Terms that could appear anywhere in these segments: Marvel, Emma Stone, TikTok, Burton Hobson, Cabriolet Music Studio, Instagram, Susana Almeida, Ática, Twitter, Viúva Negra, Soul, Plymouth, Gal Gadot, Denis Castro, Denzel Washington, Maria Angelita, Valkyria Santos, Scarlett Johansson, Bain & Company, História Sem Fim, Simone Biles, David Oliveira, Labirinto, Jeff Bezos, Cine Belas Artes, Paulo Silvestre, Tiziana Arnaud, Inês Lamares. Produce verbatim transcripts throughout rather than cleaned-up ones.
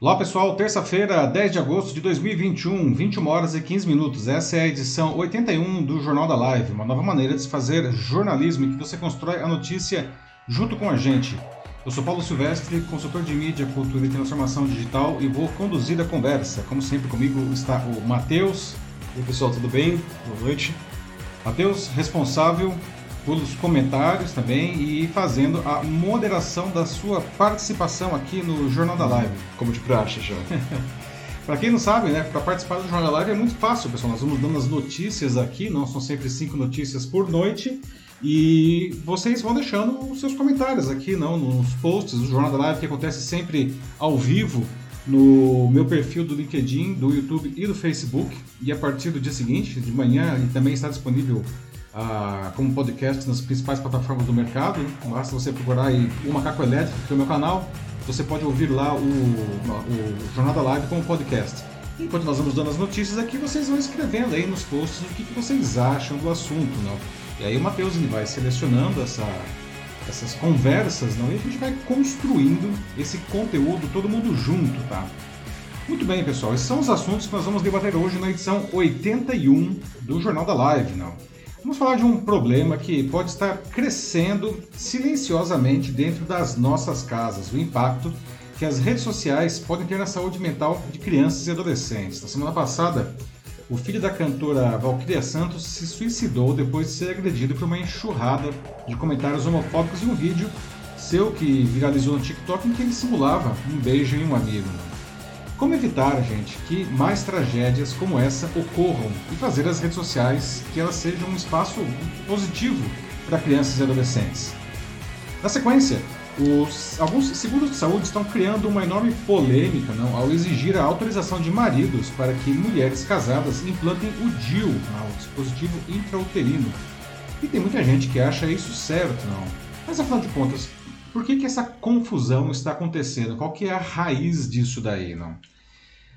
Olá pessoal, terça-feira, dez de agosto de dois mil e vinte e um, vinte e uma horas e quinze minutos. Essa é a edição oitenta e um do Jornal da Live, uma nova maneira de se fazer jornalismo em que você constrói a notícia junto com a gente. Eu sou Paulo Silvestre, consultor de mídia, cultura e transformação digital, e vou conduzir a conversa. Como sempre, comigo está o Matheus. E aí pessoal, tudo bem? Boa noite. Matheus, responsável pelos comentários também e fazendo a moderação da sua participação aqui no Jornal da Live. Como de praxe, já. Para quem não sabe, né, para participar do Jornal da Live é muito fácil, pessoal. Nós vamos dando as notícias aqui, não são sempre cinco notícias por noite, e vocês vão deixando os seus comentários aqui, não, nos posts do Jornal da Live, que acontece sempre ao vivo no meu perfil do LinkedIn, do YouTube e do Facebook, e a partir do dia seguinte, de manhã, e também está disponível Uh, como podcast nas principais plataformas do mercado. Basta você procurar aí o Macaco Elétrico, que é o meu canal, você pode ouvir lá o, o Jornal da Live como podcast. Enquanto nós vamos dando as notícias aqui, vocês vão escrevendo aí nos posts o que, que vocês acham do assunto, não? E aí o Matheus vai selecionando essa, essas conversas, não? E a gente vai construindo esse conteúdo todo mundo junto, tá? Muito bem, pessoal, esses são os assuntos que nós vamos debater hoje na edição oitenta e um do Jornal da Live, não? Vamos falar de um problema que pode estar crescendo silenciosamente dentro das nossas casas, o impacto que as redes sociais podem ter na saúde mental de crianças e adolescentes. Na semana passada, o filho da cantora Valkyria Santos se suicidou depois de ser agredido por uma enxurrada de comentários homofóbicos em um vídeo seu que viralizou no TikTok, em que ele simulava um beijo em um amigo. Como evitar, gente, que mais tragédias como essa ocorram e fazer as redes sociais que elas sejam um espaço positivo para crianças e adolescentes? Na sequência, os, alguns seguros de saúde estão criando uma enorme polêmica, não, ao exigir a autorização de maridos para que mulheres casadas implantem o D I U, o dispositivo intrauterino. E tem muita gente que acha isso certo, não. Mas afinal de contas, por que que essa confusão está acontecendo? Qual que é a raiz disso daí, não?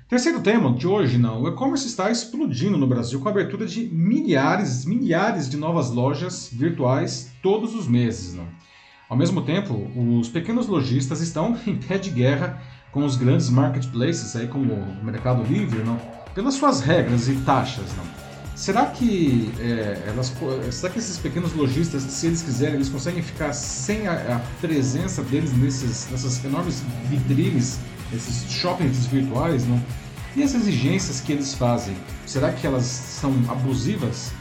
Terceiro tema de hoje, não. O e-commerce está explodindo no Brasil com a abertura de milhares, milhares de novas lojas virtuais todos os meses, não? Ao mesmo tempo, os pequenos lojistas estão em pé de guerra com os grandes marketplaces, aí como o Mercado Livre, não? Pelas suas regras e taxas, não? Será que, é, elas, será que esses pequenos lojistas, se eles quiserem, eles conseguem ficar sem a, a presença deles nesses, nessas enormes vitrines, nesses shoppings virtuais, não? E essas exigências que eles fazem, será que elas são abusivas?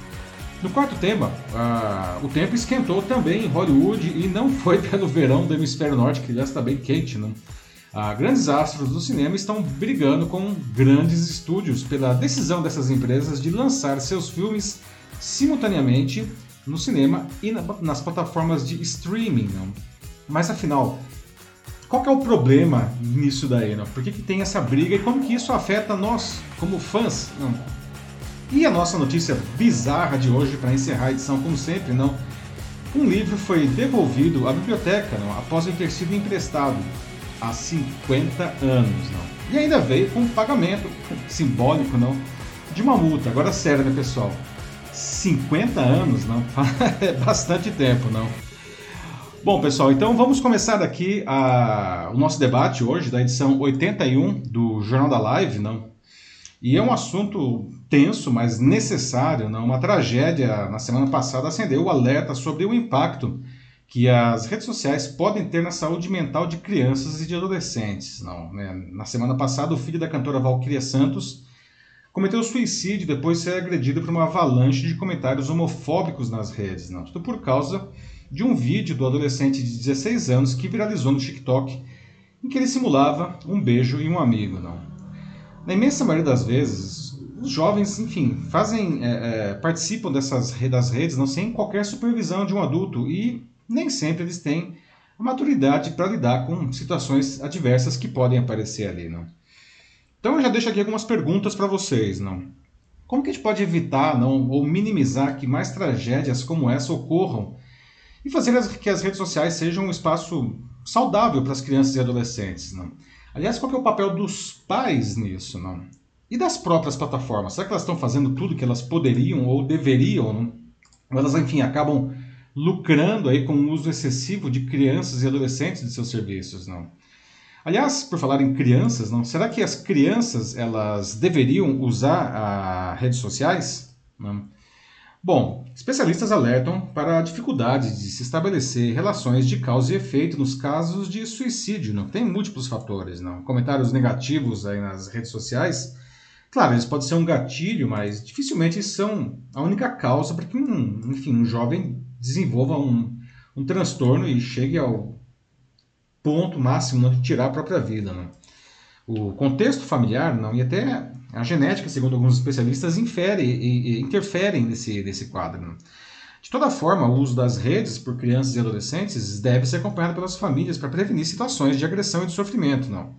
No quarto tema, ah, o tempo esquentou também em Hollywood e não foi pelo verão do hemisfério norte, que já está bem quente, não? Ah, grandes astros do cinema estão brigando com grandes estúdios pela decisão dessas empresas de lançar seus filmes simultaneamente no cinema e na, nas plataformas de streaming, não? Mas afinal, qual que é o problema nisso daí, não? Por que que tem essa briga e como que isso afeta nós como fãs, não? E a nossa notícia bizarra de hoje, para encerrar a edição como sempre, não? Um livro foi devolvido à biblioteca, não? Após ele ter sido emprestado há cinquenta anos, não? E ainda veio com um pagamento simbólico, não? De uma multa. Agora sério, né, pessoal? cinquenta anos, não? É bastante tempo, não? Bom, pessoal, então vamos começar aqui a... o nosso debate hoje da edição oitenta e um do Jornal da Live, não? E é um assunto tenso, mas necessário, não? Uma tragédia na semana passada acendeu o alerta sobre o impacto que as redes sociais podem ter na saúde mental de crianças e de adolescentes, não, né? Na semana passada, o filho da cantora Valkyria Santos cometeu suicídio depois de ser agredido por uma avalanche de comentários homofóbicos nas redes, não? Tudo por causa de um vídeo do adolescente de dezesseis anos que viralizou no TikTok, em que ele simulava um beijo em um amigo, não? Na imensa maioria das vezes, os jovens, enfim, fazem, é, é, participam dessas das redes, não, sem qualquer supervisão de um adulto, e nem sempre eles têm a maturidade para lidar com situações adversas que podem aparecer ali, não? Então eu já deixo aqui algumas perguntas para vocês, não? Como que a gente pode evitar, não, ou minimizar que mais tragédias como essa ocorram e fazer as, que as redes sociais sejam um espaço saudável para as crianças e adolescentes, não? Aliás, qual que é o papel dos pais nisso, não? E das próprias plataformas? Será que elas estão fazendo tudo que elas poderiam ou deveriam, não? Ou elas, enfim, acabam lucrando aí com o uso excessivo de crianças e adolescentes de seus serviços, não? Aliás, por falar em crianças, não? Será que as crianças elas deveriam usar as redes sociais? Não. Bom, especialistas alertam para a dificuldade de se estabelecer relações de causa e efeito nos casos de suicídio. Não tem múltiplos fatores, não. Comentários negativos aí nas redes sociais, claro, eles podem ser um gatilho, mas dificilmente são a única causa para que um, enfim, um jovem desenvolva um, um transtorno e chegue ao ponto máximo de tirar a própria vida, não. O contexto familiar, não, e até a genética, segundo alguns especialistas, infere e, e interferem nesse, nesse quadro, não. De toda forma, o uso das redes por crianças e adolescentes deve ser acompanhado pelas famílias para prevenir situações de agressão e de sofrimento, não.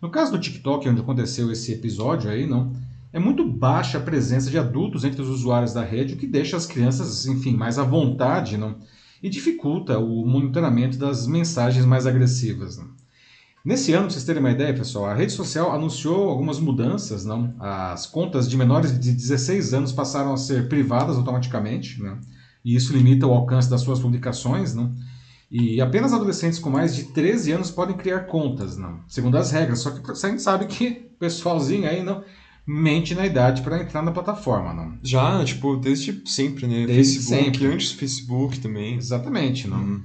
No caso do TikTok, onde aconteceu esse episódio aí, não, é muito baixa a presença de adultos entre os usuários da rede, o que deixa as crianças, enfim, mais à vontade, não, e dificulta o monitoramento das mensagens mais agressivas, não. Nesse ano, para vocês terem uma ideia, pessoal, a rede social anunciou algumas mudanças, não? As contas de menores de dezesseis anos passaram a ser privadas automaticamente, não? E isso limita o alcance das suas publicações, não? E apenas adolescentes com mais de treze anos podem criar contas, não? Segundo as regras, só que a gente sabe que o pessoalzinho aí, não, mente na idade para entrar na plataforma, não? Já, tipo, desde sempre, né? Desde Facebook, sempre. Antes do Facebook também. Exatamente, não? Hum.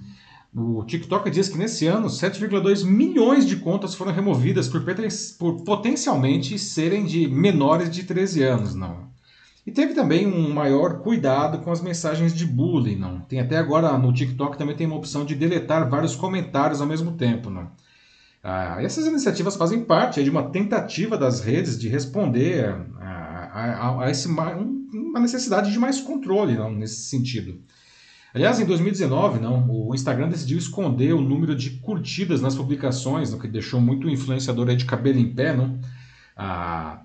O TikTok diz que nesse ano sete vírgula dois milhões de contas foram removidas por, por potencialmente serem de menores de treze anos, não. E teve também um maior cuidado com as mensagens de bullying, não. Tem até agora no TikTok também tem uma opção de deletar vários comentários ao mesmo tempo, não. Ah, essas iniciativas fazem parte aí de uma tentativa das redes de responder a, a, a, a esse, uma necessidade de mais controle, não, nesse sentido. Aliás, em dois mil e dezenove, não, o Instagram decidiu esconder o número de curtidas nas publicações, não, que deixou muito influenciador aí de cabelo em pé, não? Ah,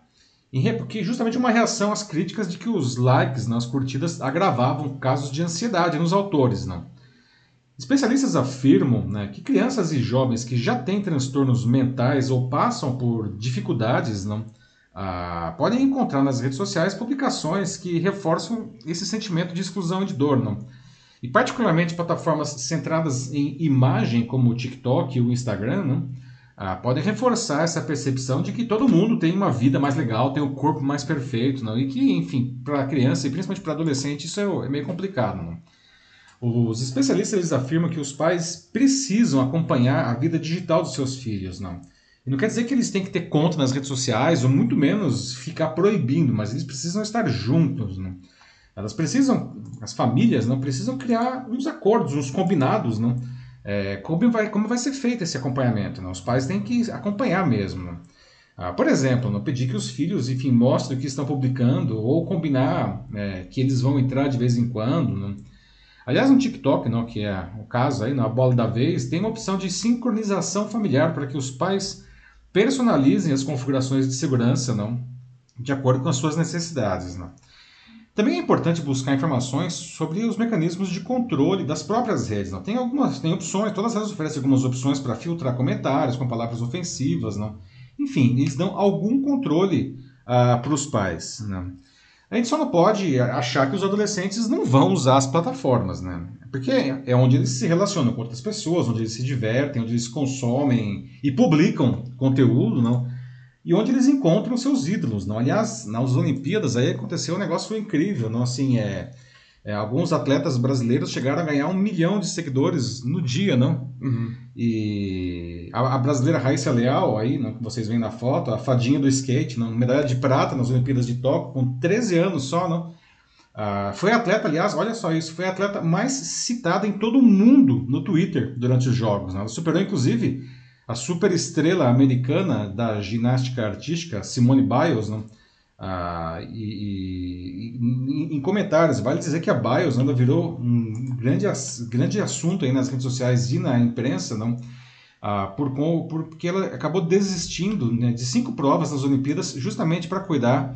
porque justamente uma reação às críticas de que os likes, não, as curtidas, agravavam casos de ansiedade nos autores, não? Especialistas afirmam, né, que crianças e jovens que já têm transtornos mentais ou passam por dificuldades, não, ah, podem encontrar nas redes sociais publicações que reforçam esse sentimento de exclusão e de dor, não? E particularmente plataformas centradas em imagem, como o TikTok e o Instagram, né? Ah, podem reforçar essa percepção de que todo mundo tem uma vida mais legal, tem um corpo mais perfeito, né? E que, enfim, para criança e principalmente para adolescente isso é meio complicado, né? Os especialistas eles afirmam que os pais precisam acompanhar a vida digital dos seus filhos, né? E não quer dizer que eles têm que ter conta nas redes sociais, ou muito menos ficar proibindo, mas eles precisam estar juntos, né? Elas precisam, as famílias, não, precisam criar uns acordos, uns combinados, não? É, como, vai, como vai ser feito esse acompanhamento, não? Os pais têm que acompanhar mesmo. Ah, por exemplo, não pedir que os filhos, enfim, mostrem o que estão publicando, ou combinar é, que eles vão entrar de vez em quando, não? Aliás, no TikTok, não, que é o caso aí, na bola da vez, tem uma opção de sincronização familiar para que os pais personalizem as configurações de segurança, não, de acordo com as suas necessidades, não? Também é importante buscar informações sobre os mecanismos de controle das próprias redes, não? Tem algumas, tem opções, todas elas oferecem algumas opções para filtrar comentários com palavras ofensivas, não? Enfim, eles dão algum controle ah, para os pais, não? A gente só não pode achar que os adolescentes não vão usar as plataformas, né? Porque é onde eles se relacionam com outras pessoas, onde eles se divertem, onde eles consomem e publicam conteúdo, não? E onde eles encontram seus ídolos, não? Aliás, nas Olimpíadas aí aconteceu um negócio incrível, não? Assim, é, é, alguns atletas brasileiros chegaram a ganhar um milhão de seguidores no dia, não? Uhum. E a, a brasileira Raíssa Leal, aí, não, que vocês veem na foto, a fadinha do skate, não? Medalha de prata nas Olimpíadas de Tóquio, com treze anos só, não? Ah, foi atleta, aliás, olha só isso, foi a atleta mais citada em todo o mundo no Twitter durante os jogos, não? Ela superou, inclusive, a superestrela americana da ginástica artística, Simone Biles, não? Ah, e, e, em comentários, vale dizer que a Biles, não, ela virou um grande, grande assunto aí nas redes sociais e na imprensa, não? Ah, por, por, porque ela acabou desistindo, né, de cinco provas nas Olimpíadas justamente para cuidar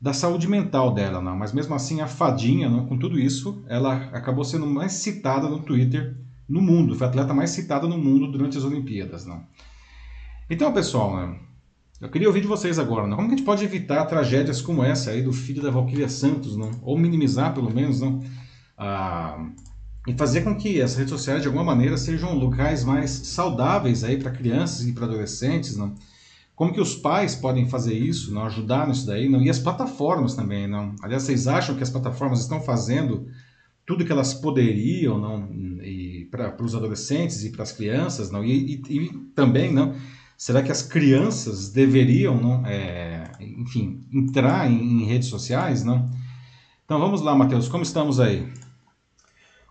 da saúde mental dela, não? Mas mesmo assim, a fadinha, não, com tudo isso, ela acabou sendo mais citada no Twitter no mundo, foi a atleta mais citada no mundo durante as Olimpíadas, não? Então, pessoal, né, eu queria ouvir de vocês agora, não? Como que a gente pode evitar tragédias como essa aí do filho da Valkyria Santos, não? Ou minimizar, pelo menos, não, a, em fazer com que as redes sociais, de alguma maneira, sejam locais mais saudáveis para crianças e para adolescentes, não? Como que os pais podem fazer isso, não? Ajudar nisso daí, não? E as plataformas também, não? Aliás, vocês acham que as plataformas estão fazendo tudo que elas poderiam, não? E para os adolescentes e para as crianças, não? E, e, e também, não? Será que as crianças deveriam, não? É, enfim, entrar em, em redes sociais, não? Então vamos lá, Matheus, como estamos aí?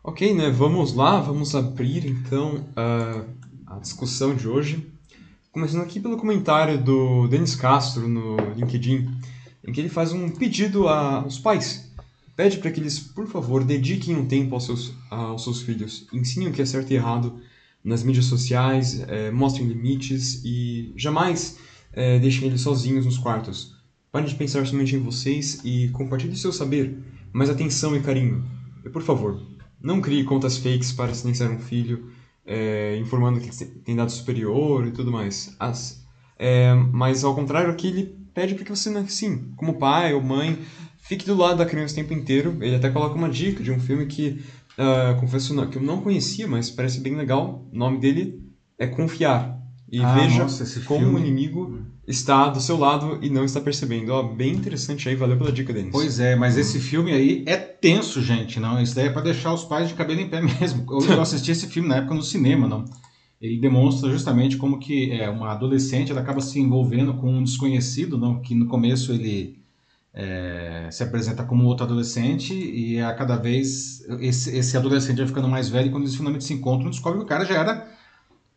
Ok, né? Vamos lá, vamos abrir então uh, a discussão de hoje. Começando aqui pelo comentário do Denis Castro no LinkedIn, em que ele faz um pedido a, aos pais. Pede para que eles, por favor, dediquem um tempo aos seus, aos seus filhos. Ensinem o que é certo e errado nas mídias sociais, é, mostrem limites e jamais é, deixem eles sozinhos nos quartos. Parem de pensar somente em vocês e compartilhem seu saber, mas atenção e carinho. E, por favor, não crie contas fakes para silenciar um filho, é, informando que tem dado superior e tudo mais. As, é, mas, ao contrário, aqui ele pede para que você, sim, como pai ou mãe, fique do lado da criança o tempo inteiro. Ele até coloca uma dica de um filme que, uh, confesso, não, que eu não conhecia, mas parece bem legal. O nome dele é Confiar. E ah, veja nossa, como o inimigo está do seu lado e não está percebendo. Ó, bem interessante aí, valeu pela dica, Denis. Pois é, mas esse filme aí é tenso, gente, não? Isso daí é para deixar os pais de cabelo em pé mesmo. Eu assisti esse filme na época no cinema, não? Ele demonstra justamente como que é, uma adolescente ela acaba se envolvendo com um desconhecido, não? Que no começo ele é, se apresenta como outro adolescente e a cada vez esse, esse adolescente vai ficando mais velho e quando eles finalmente se encontram, descobre que o cara já era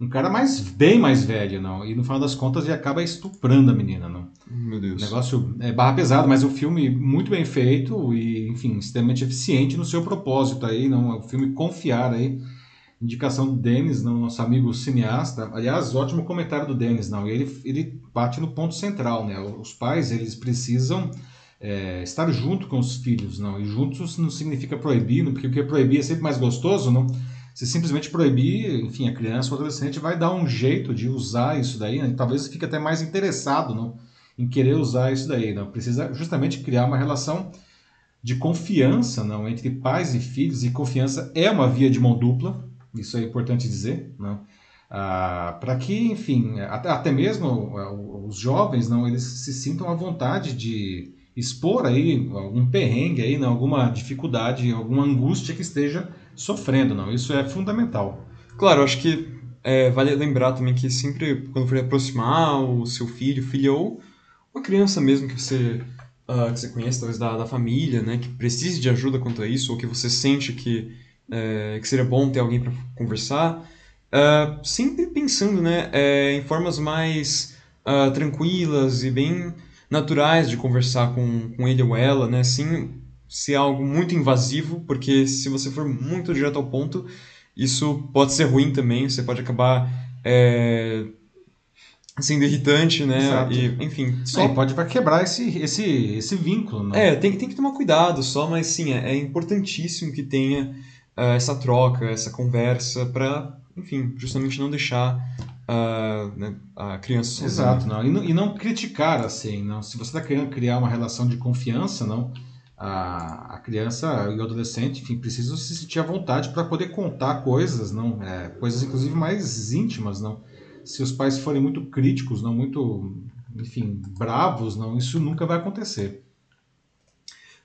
um cara mais, bem mais velho, não? E no final das contas ele acaba estuprando a menina, não? Meu Deus. O negócio é barra pesada, mas é um filme muito bem feito e, enfim, extremamente eficiente no seu propósito aí, não? É um filme Confiar aí, indicação do Denis, não? Nosso amigo cineasta. Aliás, ótimo comentário do Denis, não? E ele, ele bate no ponto central, né? Os pais, eles precisam é, estar junto com os filhos, não? E juntos não significa proibir, não? Porque o que é proibir é sempre mais gostoso, não? Se simplesmente proibir, enfim, a criança ou o adolescente vai dar um jeito de usar isso daí, né? Talvez fique até mais interessado, não? Em querer usar isso daí, não? Precisa justamente criar uma relação de confiança, não? Entre pais e filhos, e confiança é uma via de mão dupla, isso é importante dizer, não? Ah, para que, enfim, até, até mesmo os jovens, não? Eles se sintam à vontade de expor aí algum perrengue, aí, não? Alguma dificuldade, alguma angústia que esteja sofrendo, não? Isso é fundamental. Claro, acho que é, vale lembrar também que sempre quando for aproximar o seu filho, filha ou uma criança mesmo que você, uh, que você conhece, talvez da, da família, né, que precise de ajuda quanto a isso, ou que você sente que, é, que seria bom ter alguém para conversar, uh, sempre pensando, né, é, em formas mais uh, tranquilas e bem naturais de conversar com, com ele ou ela, né, assim, se é algo muito invasivo, porque se você for muito direto ao ponto, isso pode ser ruim também, você pode acabar é, sendo irritante, né? Exato. E, enfim, só é, pode quebrar esse, esse, esse vínculo, né? É, tem, tem que tomar cuidado só, mas sim, é, é importantíssimo que tenha uh, essa troca, essa conversa, para, enfim, justamente não deixar uh, né, a criança sozinha. Exato, não. E, não, e não criticar, assim, não. Se você está querendo criar uma relação de confiança, não, a criança e o adolescente, enfim, precisam se sentir à vontade para poder contar coisas, não, é, coisas inclusive mais íntimas, não. Se os pais forem muito críticos, não, muito, enfim, bravos, não, isso nunca vai acontecer.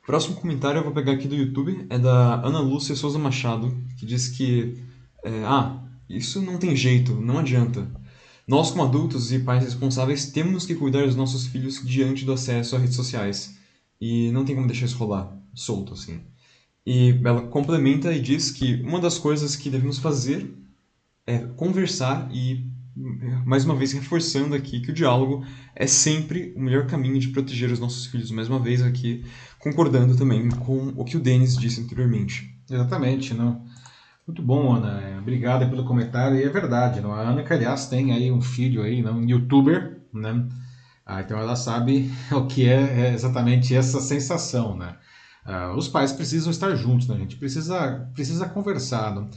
Próximo comentário eu vou pegar aqui do YouTube, é da Ana Lúcia Souza Machado, que diz que, é, ah, isso não tem jeito, não adianta. Nós como adultos e pais responsáveis temos que cuidar dos nossos filhos diante do acesso às redes sociais. E não tem como deixar isso rolar solto, assim. E ela complementa e diz que uma das coisas que devemos fazer é conversar e, mais uma vez, reforçando aqui que o diálogo é sempre o melhor caminho de proteger os nossos filhos. Mais uma vez aqui, concordando também com o que o Denis disse anteriormente. Exatamente, não? Muito bom, Ana. Obrigado pelo comentário. E é verdade, não? A Ana, que aliás tem aí um filho aí, não? Um youtuber, né? Ah, então ela sabe o que é, é exatamente essa sensação, né? Ah, os pais precisam estar juntos, né, gente? Precisa, precisa conversar, né?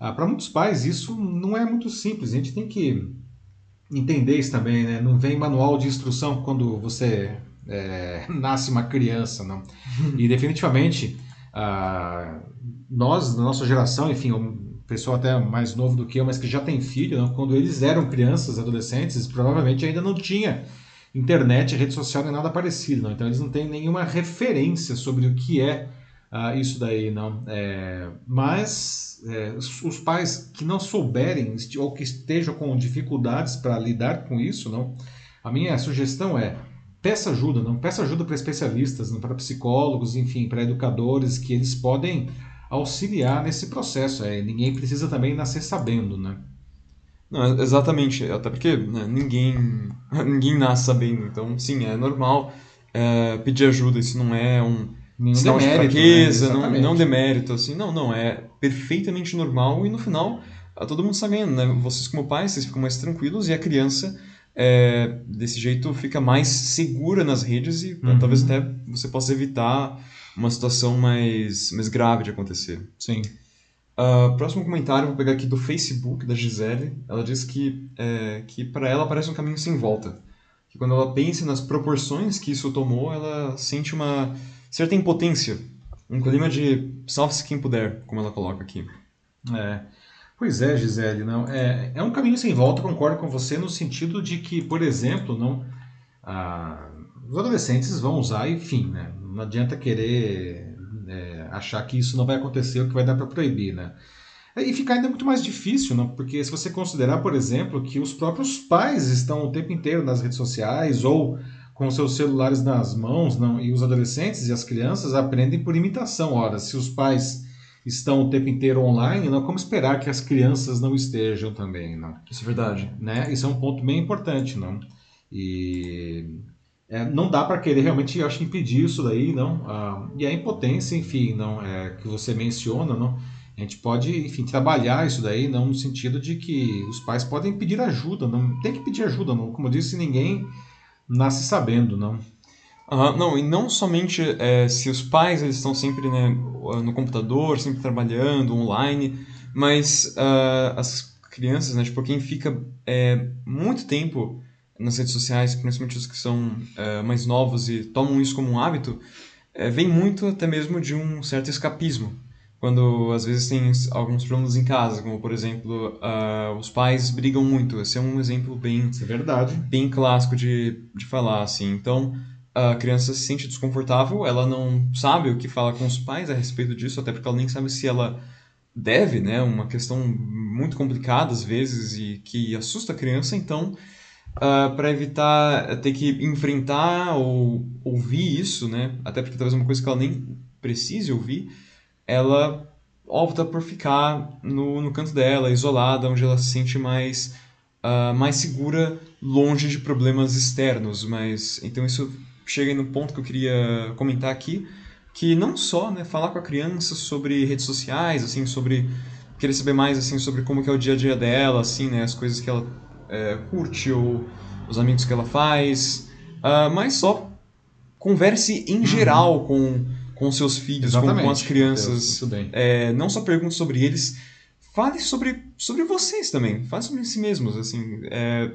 Ah, para muitos pais isso não é muito simples, a gente tem que entender isso também, né? Não vem manual de instrução quando você é, nasce uma criança, não? E definitivamente Ah, nós, da nossa geração, enfim, o pessoal até mais novo do que eu, mas que já tem filho, né? Quando eles eram crianças, adolescentes, provavelmente ainda não tinha internet, rede social, nem nada parecido, não. Então eles não têm nenhuma referência sobre o que é ah, isso daí, não. É, mas é, os pais que não souberem ou que estejam com dificuldades para lidar com isso, não, a minha sugestão é: peça ajuda, não, peça ajuda para especialistas, para psicólogos, enfim, para educadores, que eles podem auxiliar nesse processo. É, ninguém precisa também nascer sabendo, né? Não, exatamente, até porque, né, ninguém, ninguém nasce sabendo, então sim, é normal é, pedir ajuda. Isso não é um Nenhum sinal demérito, de fraqueza, né? não, não demérito, assim, não, não, é perfeitamente normal, e no final todo mundo está ganhando, né? Vocês como pais, vocês ficam mais tranquilos, e a criança é, desse jeito fica mais segura nas redes, e uhum. talvez até você possa evitar uma situação mais, mais grave de acontecer. Sim. Uh, próximo comentário, vou pegar aqui do Facebook, da Gisele. Ela diz que, é, que para ela parece um caminho sem volta. Que quando ela pensa nas proporções que isso tomou, ela sente uma certa impotência. Um clima de salve-se quem puder, como ela coloca aqui. É. Pois é, Gisele. Não, é, é um caminho sem volta, concordo com você, no sentido de que, por exemplo, não, ah, os adolescentes vão usar, enfim, né? Não adianta querer... É, achar que isso não vai acontecer, o que vai dar para proibir, né? E fica ainda muito mais difícil, né? Porque se você considerar, por exemplo, que os próprios pais estão o tempo inteiro nas redes sociais ou com seus celulares nas mãos, não? E os adolescentes e as crianças aprendem por imitação. Ora, se os pais estão o tempo inteiro online, não, como esperar que as crianças não estejam também, não? Isso é verdade, né? Isso é um ponto bem importante, não? E... É, não dá para querer realmente, eu acho, impedir isso daí, não. Ah, e a impotência, enfim, não, é, que você menciona, não, a gente pode, enfim, trabalhar isso daí, não, no sentido de que os pais podem pedir ajuda, não tem que pedir ajuda, não. Como eu disse, ninguém nasce sabendo, não. Uhum, não, e não somente é, se os pais eles estão sempre, né, no computador, sempre trabalhando online, mas uh, as crianças, né, tipo, quem fica é, muito tempo nas redes sociais, principalmente os que são é, mais novos e tomam isso como um hábito, é, vem muito até mesmo de um certo escapismo. Quando, às vezes, tem alguns problemas em casa, como, por exemplo, uh, os pais brigam muito. Esse é um exemplo bem, é verdade. bem clássico de, de falar, assim. Então, a criança se sente desconfortável, ela não sabe o que fala com os pais a respeito disso, até porque ela nem sabe se ela deve, né? Uma questão muito complicada, às vezes, e que assusta a criança, então... Uh, para evitar ter que enfrentar ou ouvir isso, né? Até porque talvez uma coisa que ela nem precise ouvir, ela opta por ficar no, no canto dela, isolada, onde ela se sente mais, uh, mais segura, longe de problemas externos. Mas então isso chega no ponto que eu queria comentar aqui, que não só, né, falar com a criança sobre redes sociais, assim, sobre querer saber mais, assim, sobre como que é o dia a dia dela, assim, né, as coisas que ela É, curte, ou os amigos que ela faz, uh, mas só converse em geral com, com seus filhos, com, com as crianças. Deus, é, não só pergunte sobre eles, fale sobre, sobre vocês também, fale sobre si mesmos, assim, é,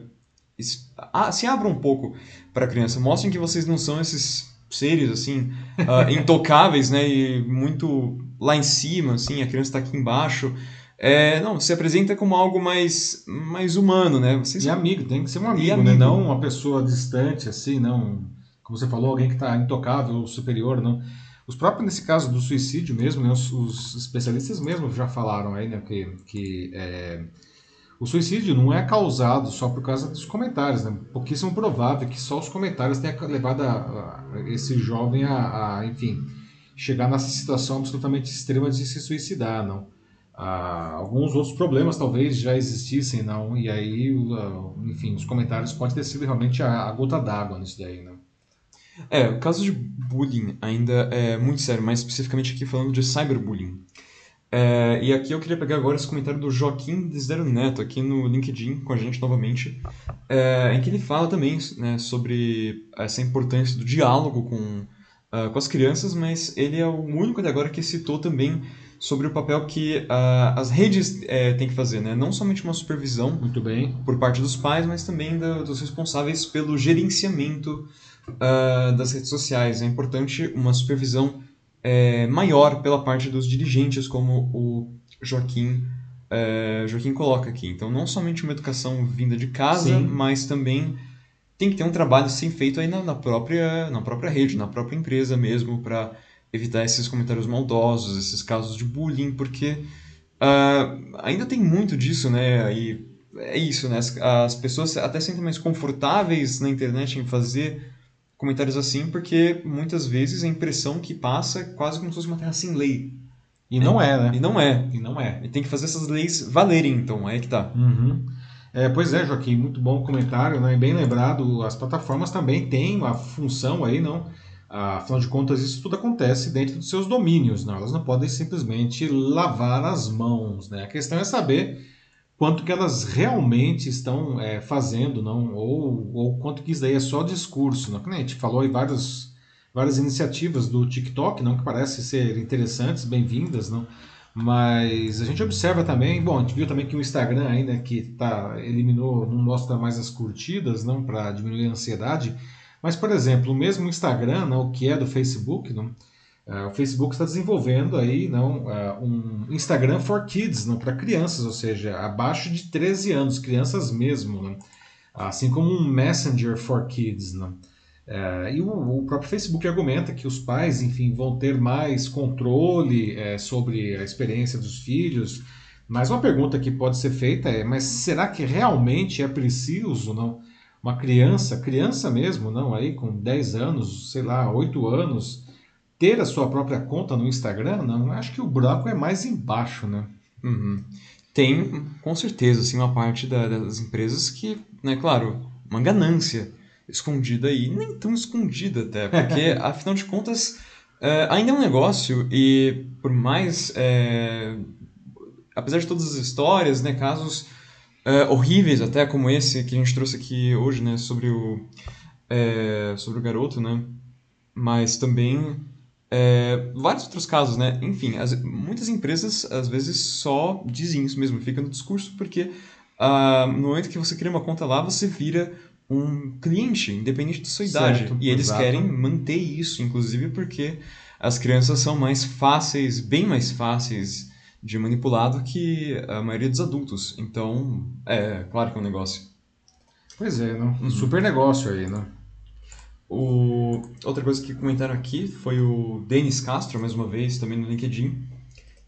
se abra um pouco para a criança, mostrem que vocês não são esses seres, assim, uh, intocáveis, né, e muito lá em cima, assim, a criança está aqui embaixo. É, não, se apresenta como algo mais, mais humano, né? Vocês... E amigo, tem que ser um amigo, amigo, né? Não uma pessoa distante, assim, não... Como você falou, alguém que está intocável ou superior, não. Os próprios, nesse caso do suicídio mesmo, né? os, os especialistas mesmo já falaram aí, né? Que, que é... o suicídio não é causado só por causa dos comentários, né? Pouquíssimo provável que só os comentários tenha levado a, a esse jovem a, a, enfim, chegar nessa situação absolutamente extrema de se suicidar, não. Ah, alguns outros problemas talvez já existissem, não, e aí, enfim, os comentários podem ter sido realmente a, a gota d'água nisso daí, né? É, o caso de bullying ainda é muito sério, mais especificamente aqui falando de cyberbullying. É, e aqui eu queria pegar agora esse comentário do Joaquim Desidério Neto, aqui no LinkedIn, com a gente novamente, é, em que ele fala também, né, sobre essa importância do diálogo com, uh, com as crianças, mas ele é o único até agora que citou também sobre o papel que uh, as redes eh, têm que fazer, né? Não somente uma supervisão muito bem por parte dos pais, mas também da, dos responsáveis pelo gerenciamento uh, das redes sociais. É importante uma supervisão é, maior pela parte dos dirigentes, como o Joaquim, é, Joaquim coloca aqui. Então, não somente uma educação vinda de casa, Sim. mas também tem que ter um trabalho sem feito aí na, na, própria, na própria rede, na própria empresa mesmo, para evitar esses comentários maldosos, esses casos de bullying, porque uh, ainda tem muito disso, né? E é isso, né? As, as pessoas até sentem mais confortáveis na internet em fazer comentários assim, porque muitas vezes a impressão que passa é quase como se fosse uma terra sem lei. E não é, é né? E não é. E não é. E tem que fazer essas leis valerem, então, aí que tá. Uhum. É, pois é, Joaquim, muito bom o comentário, né? Bem lembrado, as plataformas também têm uma função aí, não? Ah, afinal de contas, isso tudo acontece dentro dos seus domínios, não? Elas não podem simplesmente lavar as mãos, né? A questão é saber quanto que elas realmente estão é, fazendo, não? Ou, ou quanto que isso daí é só discurso, não? A gente falou aí vários, várias iniciativas do TikTok, não? Que parecem ser interessantes, bem-vindas, não? Mas a gente observa também, bom, a gente viu também que o Instagram ainda que tá, eliminou, não mostra mais as curtidas, não, para diminuir a ansiedade, mas, por exemplo, o mesmo Instagram, não, que é do Facebook, não, uh, o Facebook está desenvolvendo aí, não, uh, um Instagram for Kids, não, para crianças, ou seja, abaixo de treze anos, crianças mesmo, não, assim como um Messenger for Kids, não. É, e o, o próprio Facebook argumenta que os pais, enfim, vão ter mais controle é, sobre a experiência dos filhos, mas uma pergunta que pode ser feita é, mas será que realmente é preciso, não? Uma criança, criança mesmo, não, aí com dez anos, sei lá, oito anos, ter a sua própria conta no Instagram? Não, acho que o buraco é mais embaixo, né? Uhum. Tem, com certeza, assim, uma parte da, das empresas que, né, claro, uma ganância escondida aí, nem tão escondida até, porque afinal de contas uh, ainda é um negócio e por mais, uh, apesar de todas as histórias, né, casos uh, horríveis até como esse que a gente trouxe aqui hoje, né, sobre o, uh, sobre o garoto, né, mas também uh, vários outros casos, né, enfim, as, muitas empresas às vezes só dizem isso mesmo, fica no discurso porque uh, no momento que você cria uma conta lá, você vira um cliente, independente da sua idade. Certo, e eles exato. Querem manter isso, inclusive porque as crianças são mais fáceis, bem mais fáceis de manipular do que a maioria dos adultos. Então, é claro que é um negócio. Pois é, não? Um uhum. super negócio aí, né? O... Outra coisa que comentaram aqui foi o Denis Castro, mais uma vez, também no LinkedIn.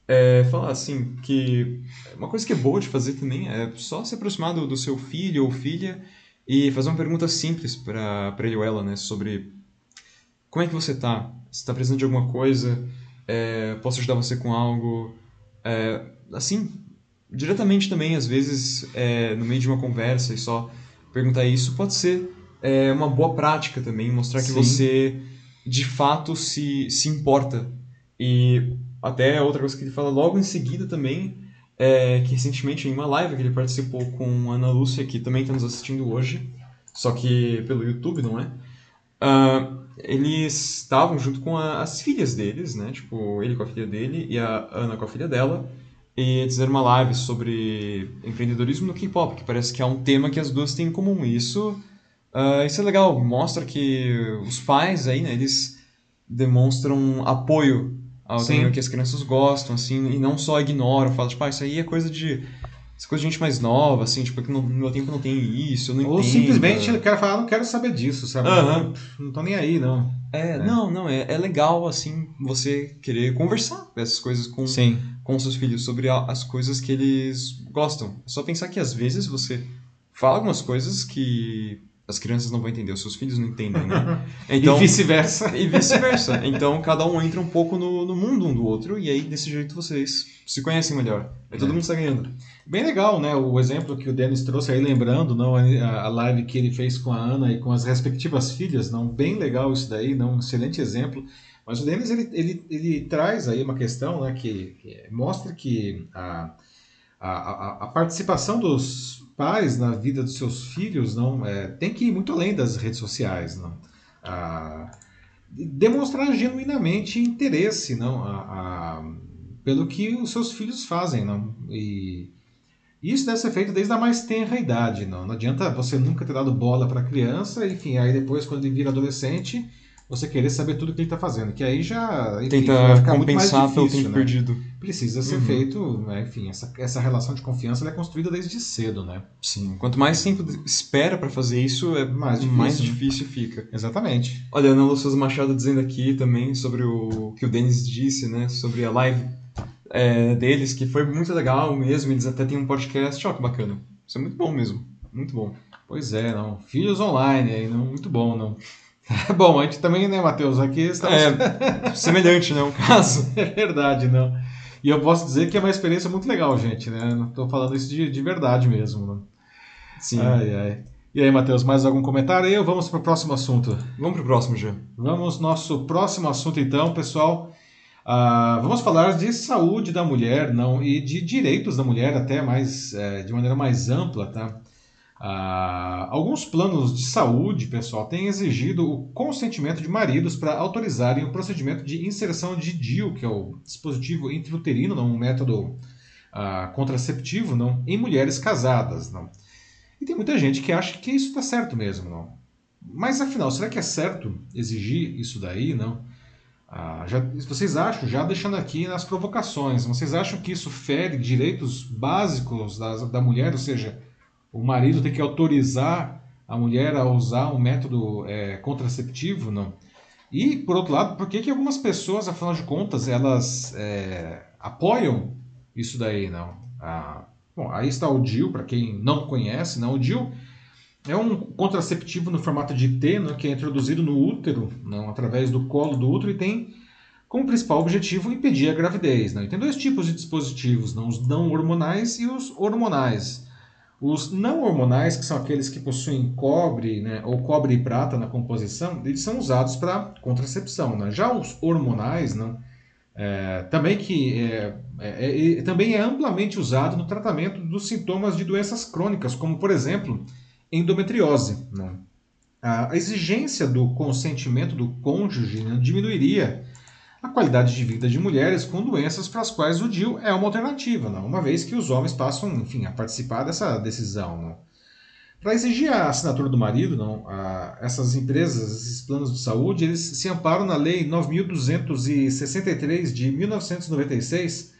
É, falar assim, que uma coisa que é boa de fazer também é só se aproximar do, do seu filho ou filha e fazer uma pergunta simples para ele ou ela, né? Sobre como é que você tá? Você tá precisando de alguma coisa? É, posso ajudar você com algo? É, assim, diretamente também, às vezes, é, no meio de uma conversa e só perguntar isso pode ser é, uma boa prática também, mostrar que Sim. você, de fato, se, se importa. E até outra coisa que ele fala logo em seguida também, É, que recentemente em uma live que ele participou com a Ana Lúcia, que também está nos assistindo hoje, só que pelo YouTube, não é? Uh, eles estavam junto com a, as filhas deles, né? Tipo, ele com a filha dele e a Ana com a filha dela, e eles fizeram uma live sobre empreendedorismo no K-pop, que parece que é um tema que as duas têm em comum. E isso, uh, isso é legal, mostra que os pais aí, né, eles demonstram apoio ao que as crianças gostam, assim, e não só ignoram, falam, tipo, ah, isso aí é coisa de isso é coisa de gente mais nova, assim, tipo, que no meu tempo não tem isso, eu não Ou entendo. Ou simplesmente o cara fala, não quero saber disso, sabe? Uh-huh. Não tô nem aí, não. É, é. não, não, é, é legal, assim, você querer conversar essas coisas com, com seus filhos, sobre as coisas que eles gostam. É só pensar que, às vezes, você fala algumas coisas que as crianças não vão entender, os seus filhos não entendem, né? Então, e vice-versa. E vice-versa. Então, cada um entra um pouco no, no mundo um do outro, e aí, desse jeito, vocês se conhecem melhor. Aí é. Todo mundo está ganhando. Bem legal, né? O exemplo que o Denis trouxe aí, lembrando, não, a, a live que ele fez com a Ana e com as respectivas filhas, não, bem legal isso daí, não, um excelente exemplo. Mas o Denis, ele, ele, ele traz aí uma questão, né, que, que mostra que a, a, a, a participação dos pais na vida dos seus filhos, não, é, tem que ir muito além das redes sociais, não, ah, demonstrar genuinamente interesse, não, a, a, pelo que os seus filhos fazem, não, e isso deve ser feito desde a mais tenra idade, não, não adianta você nunca ter dado bola para a criança, enfim, aí depois quando ele vira adolescente, você querer saber tudo que ele está fazendo, que aí já enfim, tenta vai ficar compensar muito mais difícil, pelo tempo né? perdido. Precisa ser uhum. feito, né? Enfim, essa, essa relação de confiança ela é construída desde cedo, né? Sim. Quanto mais tempo espera para fazer isso, é mais difícil, mais difícil né? fica. Exatamente. Olha, Ana Lúcia Machado dizendo aqui também sobre o que o Denis disse, né? Sobre a live é, deles, que foi muito legal mesmo. Eles até têm um podcast, ó, que bacana. Isso é muito bom mesmo. Muito bom. Pois é, não. Filhos online aí, não. Muito bom, não. Bom, a gente também, né, Matheus? Aqui estamos... É, semelhante, né? Um caso. É verdade, não. E eu posso dizer que é uma experiência muito legal, gente, né? Não tô falando isso de, de verdade mesmo. Né? Sim. Ai, ai. E aí, Matheus, mais algum comentário aí ou vamos para o próximo assunto? Vamos para o próximo, Gê. Vamos nosso próximo assunto, então, pessoal. Uh, vamos falar de saúde da mulher, não? E de direitos da mulher, até mais, é, de maneira mais ampla, tá? Uh, alguns planos de saúde, pessoal, têm exigido o consentimento de maridos para autorizarem o procedimento de inserção de D I U, que é o dispositivo intrauterino, não, um método uh, contraceptivo, não, em mulheres casadas. Não. E tem muita gente que acha que isso está certo mesmo. Não. Mas, afinal, será que é certo exigir isso daí? Não? Uh, já, vocês acham, já deixando aqui nas provocações, vocês acham que isso fere direitos básicos da, da mulher, ou seja... O marido tem que autorizar a mulher a usar um método é, contraceptivo, não? E, por outro lado, por que que algumas pessoas, afinal de contas, elas é, apoiam isso daí, não? Ah, bom, aí está o D I U, para quem não conhece, não? O D I U é um contraceptivo no formato de T, não? Que é introduzido no útero, não? Através do colo do útero e tem como principal objetivo impedir a gravidez, não? E tem dois tipos de dispositivos, não? Os não hormonais e os hormonais. Os não hormonais, que são aqueles que possuem cobre, né, ou cobre e prata na composição, eles são usados para contracepção. Né? Já os hormonais, né, é, também, que é, é, é, também é amplamente usado no tratamento dos sintomas de doenças crônicas, como, por exemplo, endometriose. Né? A exigência do consentimento do cônjuge, né, diminuiria a qualidade de vida de mulheres com doenças para as quais o D I U é uma alternativa, não? Uma vez que os homens passam, enfim, a participar dessa decisão. Para exigir a assinatura do marido, não, a, essas empresas, esses planos de saúde, eles se amparam na Lei nove mil duzentos e sessenta e três de mil novecentos e noventa e seis,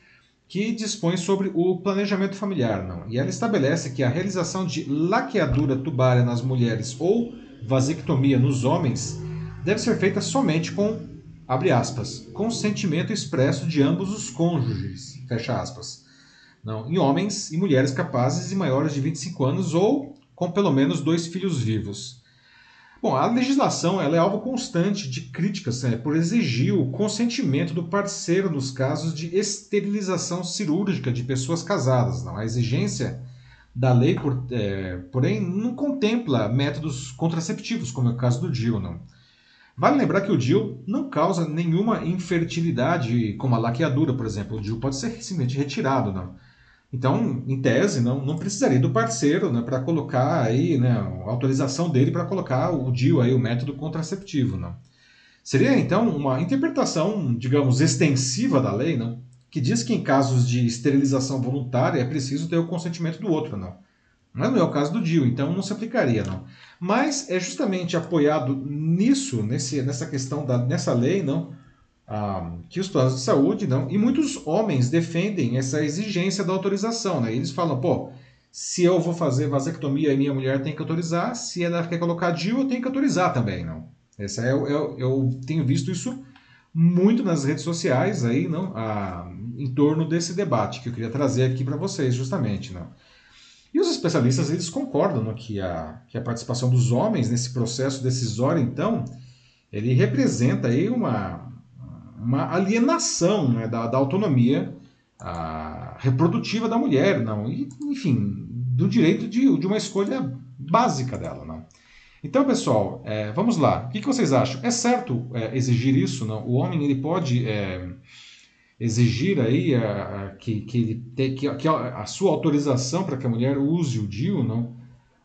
que dispõe sobre o planejamento familiar, não? E ela estabelece que a realização de laqueadura tubária nas mulheres ou vasectomia nos homens deve ser feita somente com, abre aspas, consentimento expresso de ambos os cônjuges, fecha aspas, não, em homens e mulheres capazes e maiores de vinte e cinco anos ou com pelo menos dois filhos vivos. Bom, a legislação ela é alvo constante de críticas, né, por exigir o consentimento do parceiro nos casos de esterilização cirúrgica de pessoas casadas. Não. A exigência da lei, por, é, porém, não contempla métodos contraceptivos, como é o caso do D I U, não. Vale lembrar que o D I U não causa nenhuma infertilidade, como a laqueadura, por exemplo. O D I U pode ser simplesmente retirado, não? Então, em tese, não, não precisaria do parceiro, né, para colocar aí, né, a autorização dele para colocar o D I U, aí, o método contraceptivo, não? Seria, então, uma interpretação, digamos, extensiva da lei, não? Que diz que em casos de esterilização voluntária é preciso ter o consentimento do outro, não? Mas não é o caso do D I U, então não se aplicaria, não. Mas é justamente apoiado nisso, nesse, nessa questão, da, nessa lei, não, ah, que os planos de saúde, não, e muitos homens defendem essa exigência da autorização, né? Eles falam, pô, se eu vou fazer vasectomia e minha mulher tem que autorizar, se ela quer colocar D I U, eu tenho que autorizar também, não. Essa é, eu, eu tenho visto isso muito nas redes sociais, aí, não, ah, em torno desse debate que eu queria trazer aqui para vocês, justamente, não. E os especialistas eles concordam, não, que, a, que a participação dos homens nesse processo decisório, então, ele representa aí uma, uma alienação, né, da, da autonomia a, reprodutiva da mulher, não, e, enfim, do direito de, de uma escolha básica dela. Não. Então, pessoal, é, vamos lá. O que, que vocês acham? É certo é, exigir isso? Não? O homem ele pode... É, exigir aí a, a, que, que, ele te, que, a, que a sua autorização para que a mulher use o D I U, não?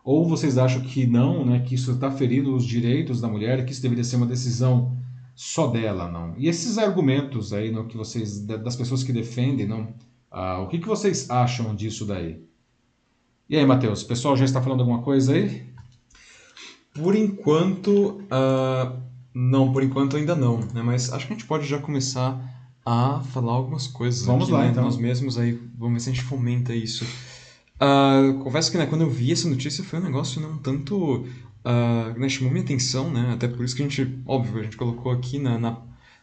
Ou vocês acham que não, né? Que isso está ferindo os direitos da mulher e que isso deveria ser uma decisão só dela, não? E esses argumentos aí, não, que vocês, das pessoas que defendem, não? Ah, o que, que vocês acham disso daí? E aí, Matheus, o pessoal já está falando alguma coisa aí? Por enquanto, uh, Não, por enquanto ainda não, né? Mas acho que a gente pode já começar a falar algumas coisas. Vamos aqui, lá, né? Então. Nós mesmos aí, vamos ver se a gente fomenta isso. Uh, confesso que, né, quando eu vi essa notícia foi um negócio não tanto... Uh, né, chamou minha atenção, né? Até por isso que a gente, óbvio, a gente colocou aqui na, na,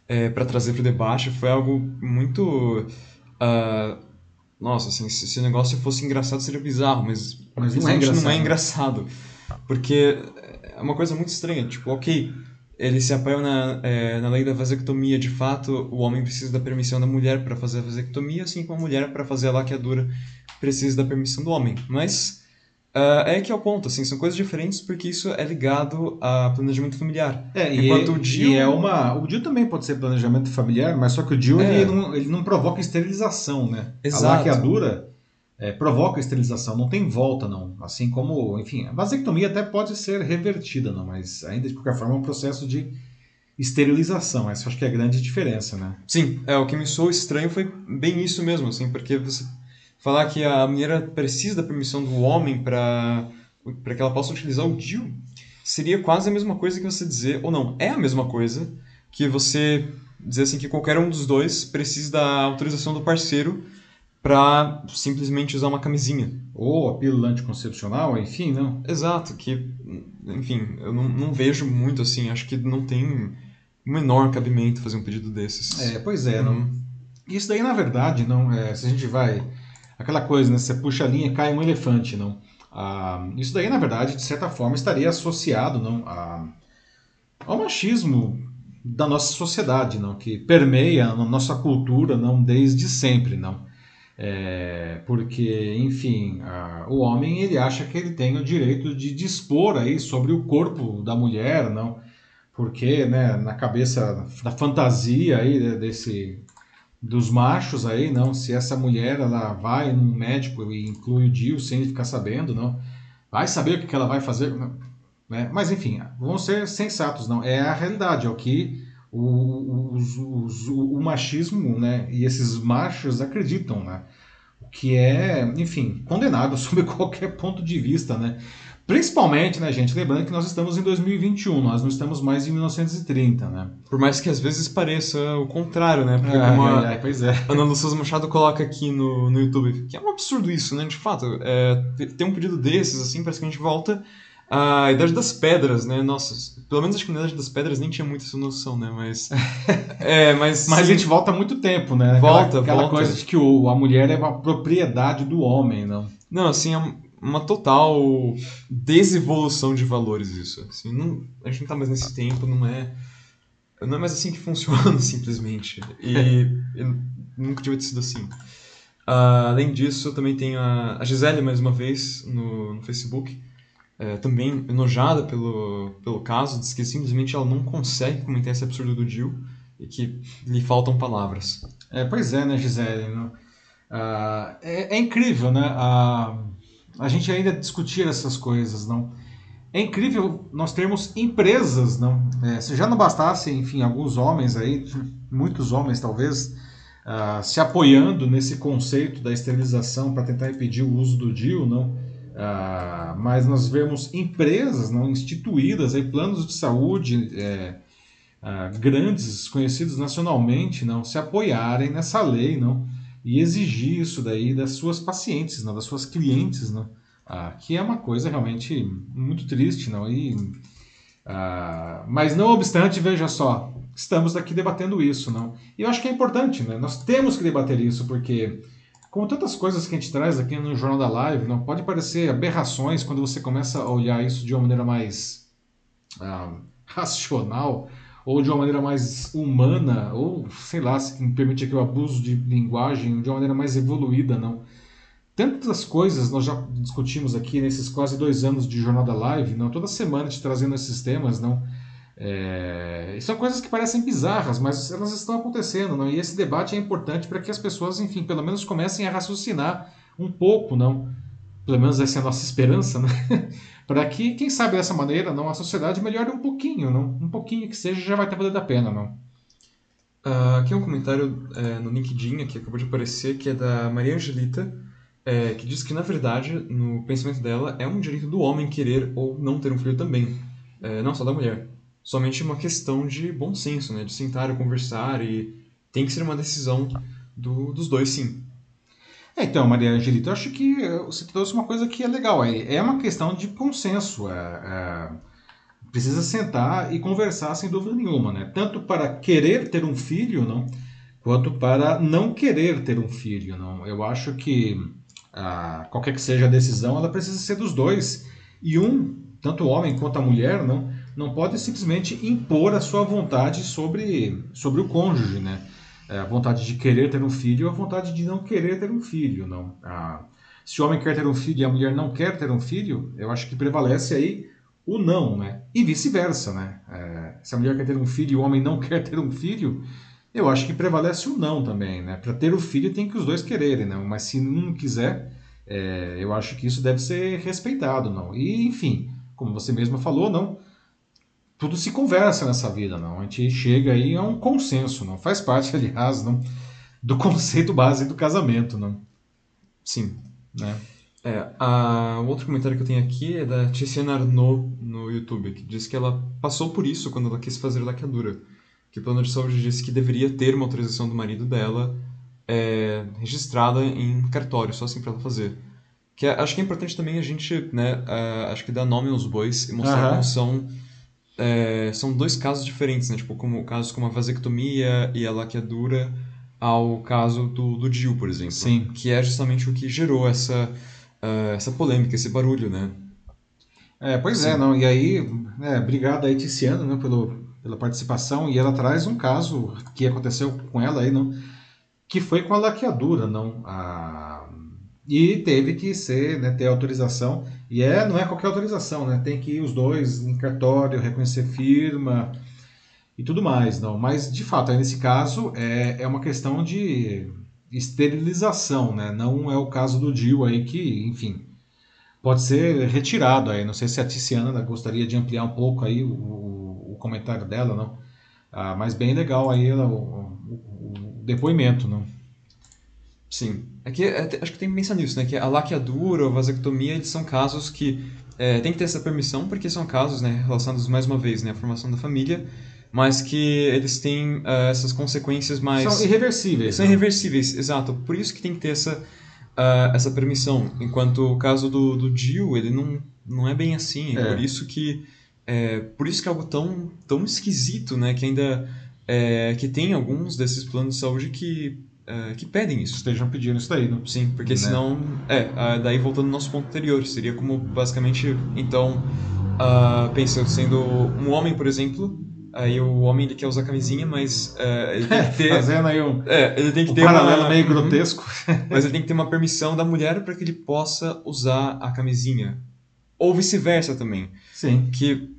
é, para trazer para o debate. Foi algo muito... Uh, nossa, assim, se, se o negócio fosse engraçado seria bizarro, mas, mas não, é engraçado. não é engraçado. Porque é uma coisa muito estranha, tipo, ok... Ele se apoiou na, é, na lei da vasectomia. De fato, o homem precisa da permissão da mulher para fazer a vasectomia, assim como a mulher para fazer a laqueadura precisa da permissão do homem. Mas uh, é que é o ponto, assim, são coisas diferentes porque isso é ligado a planejamento familiar. É, Enquanto e, o D I U... E é uma... O D I U também pode ser planejamento familiar, mas só que o D I U é. ele, não, ele não provoca esterilização, né? Exato. A laqueadura é, provoca esterilização, não tem volta, não. Assim como, enfim, a vasectomia até pode ser revertida, não, mas ainda de qualquer forma é um processo de esterilização. Essa eu acho que é a grande diferença, né? Sim, é, o que me soou estranho foi bem isso mesmo, assim, porque você falar que a mulher precisa da permissão do homem para para que ela possa utilizar o D I U seria quase a mesma coisa que você dizer, ou não, é a mesma coisa que você dizer assim que qualquer um dos dois precisa da autorização do parceiro para simplesmente usar uma camisinha. Ou a pílula anticoncepcional, enfim, não. Exato, que, enfim, eu não, não vejo muito assim, acho que não tem o menor cabimento fazer um pedido desses. É, pois é, hum. não. Isso daí, na verdade, não, é, se a gente vai... Aquela coisa, né, você puxa a linha e cai um elefante, não. Ah, isso daí, na verdade, de certa forma, estaria associado, não, a, ao machismo da nossa sociedade, não, que permeia a nossa cultura, não, desde sempre, não. É, porque, enfim, a, o homem ele acha que ele tem o direito de dispor aí sobre o corpo da mulher, não? Porque, né, na cabeça da fantasia aí desse, dos machos aí, não? Se essa mulher ela vai num médico e inclui o D I U sem ele ficar sabendo, não? Vai saber o que ela vai fazer, né? Mas, enfim, vamos ser sensatos, não? É a realidade, é o que... O, os, os, o machismo, né, e esses machos acreditam, né, o que é, enfim, condenável sob qualquer ponto de vista, né, principalmente, né, gente, lembrando que nós estamos em dois mil e vinte e um, nós não estamos mais em mil novecentos e trinta, né, por mais que às vezes pareça o contrário, né, porque é, como a, é, pois é. a Ana Lucas Machado coloca aqui no, no YouTube, que é um absurdo isso, né, de fato, é, ter um pedido desses, assim, parece que a gente volta a Idade das Pedras, né? Nossa, pelo menos acho que na Idade das Pedras nem tinha muito essa noção, né? Mas... é, mas mas sim, a gente volta há muito tempo, né? Aquela, volta, Aquela volta. coisa de que o, a mulher é uma propriedade do homem, não? Não, assim, é uma total desevolução de valores isso. Assim, não, a gente não tá mais nesse tempo, não é... Não é mais assim que funciona, simplesmente. E eu nunca tive sido assim. Uh, além disso, também tem a, a Gisele, mais uma vez, no, no Facebook... É, também enojada pelo, pelo caso, diz que simplesmente ela não consegue comentar esse absurdo do D I U e que lhe faltam palavras. É, pois é, né, Gisele? Não? Ah, é, é incrível, né? Ah, a gente ainda discutir essas coisas, não? É incrível nós termos empresas, não? É, se já não bastasse, enfim, alguns homens aí, muitos homens talvez, ah, se apoiando nesse conceito da esterilização para tentar impedir o uso do D I U, não? Ah, mas nós vemos empresas, não, instituídas, aí, planos de saúde é, ah, grandes, conhecidos nacionalmente, não, se apoiarem nessa lei, não, e exigir isso daí das suas pacientes, não, das suas clientes, não, ah, que é uma coisa realmente muito triste. Não, e, ah, mas não obstante, veja só, estamos aqui debatendo isso. Não, e eu acho que é importante, né, nós temos que debater isso, porque... Como tantas coisas que a gente traz aqui no Jornal da Live, não pode parecer aberrações quando você começa a olhar isso de uma maneira mais ah, racional, ou de uma maneira mais humana, ou, sei lá, se me permite aqui o abuso de linguagem, de uma maneira mais evoluída, não. Tantas coisas nós já discutimos aqui nesses quase dois anos de Jornal da Live, não, toda semana te trazendo esses temas, não. É... São coisas que parecem bizarras, mas elas estão acontecendo, não? E esse debate é importante para que as pessoas, enfim, pelo menos comecem a raciocinar um pouco, não? Pelo menos essa é a nossa esperança, né? Para que, quem sabe dessa maneira, não, a sociedade melhore um pouquinho, não? Um pouquinho que seja já vai ter valido a pena, não? Uh, aqui é um comentário é, no LinkedIn, que acabou de aparecer, que é da Maria Angelita, é, que diz que, na verdade, no pensamento dela, é um direito do homem querer ou não ter um filho também, é, não só da mulher. somente uma questão de bom senso, né? De sentar e conversar, e tem que ser uma decisão do, dos dois, sim. É, então, Maria Angelita, eu acho que você trouxe uma coisa que é legal. É, é uma questão de consenso. É, é, precisa sentar e conversar sem dúvida nenhuma, né? Tanto para querer ter um filho, não, quanto para não querer ter um filho, não. Eu acho que a, qualquer que seja a decisão, ela precisa ser dos dois. E um, tanto o homem quanto a mulher, não, não pode simplesmente impor a sua vontade sobre, sobre o cônjuge, né? A vontade de querer ter um filho ou a vontade de não querer ter um filho. Não. Ah, se o homem quer ter um filho e a mulher não quer ter um filho, eu acho que prevalece aí o não, né? E vice-versa, né? É, se a mulher quer ter um filho e o homem não quer ter um filho, eu acho que prevalece o não também, né? Para ter o filho tem que os dois quererem, não? Mas se um quiser, é, eu acho que isso deve ser respeitado, não? E, enfim, como você mesma falou, não, tudo se conversa nessa vida, não? A gente chega aí a um consenso, não? Faz parte, aliás, não, do conceito base do casamento, não? Sim, né? É, a, outro comentário que eu tenho aqui é da Tiziana Arnaud no YouTube, que diz que ela passou por isso quando ela quis fazer laqueadura, que o plano de saúde disse que deveria ter uma autorização do marido dela é, registrada em cartório, só assim para ela fazer. Que é, acho que é importante também a gente, né, uh, acho que dar nome aos bois e mostrar uhum. como são... É, são dois casos diferentes, né? Tipo, como casos como a vasectomia e a laqueadura ao caso do, do D I U, por exemplo. Sim. Que é justamente o que gerou essa, uh, essa polêmica, esse barulho, né? É, pois Sim. é, não. E aí, é, obrigado aí, Tiziana, né, pelo, pela participação. E ela traz um caso que aconteceu com ela aí, não? Que foi com a laqueadura, não? A... E teve que ser, né, ter autorização. E é, não é qualquer autorização, né? Tem que ir os dois em cartório, reconhecer firma e tudo mais, não. Mas, de fato, aí nesse caso, é, é uma questão de esterilização, né? Não é o caso do D I U aí que, enfim, pode ser retirado aí. Não sei se a Tiziana gostaria de ampliar um pouco aí o, o comentário dela, não. Ah, mas bem legal aí ela, o, o, o depoimento, não. Sim. Aqui, acho que tem que pensar nisso, né? Que a laqueadura ou a vasectomia, eles são casos que é, tem que ter essa permissão, porque são casos, né, relacionados, mais uma vez, né, à formação da família, mas que eles têm uh, essas consequências mais... São irreversíveis. São né? irreversíveis, exato. Por isso que tem que ter essa, uh, essa permissão. Enquanto o caso do, do D I U, ele não, não é bem assim. É. Por isso que é, por isso que é algo tão, tão esquisito, né? Que ainda é, que tem alguns desses planos de saúde que... que pedem isso. Estejam pedindo isso daí, não? Sim, porque né? senão... É, daí voltando ao nosso ponto anterior, seria como basicamente, então, uh, pensa, sendo um homem, por exemplo, aí o homem ele quer usar camisinha, mas uh, ele tem que ter... Fazendo aí um, é, ele tem que um ter paralelo uma, meio uhum, grotesco. Mas ele tem que ter uma permissão da mulher para que ele possa usar a camisinha. Ou vice-versa também. Sim. Que...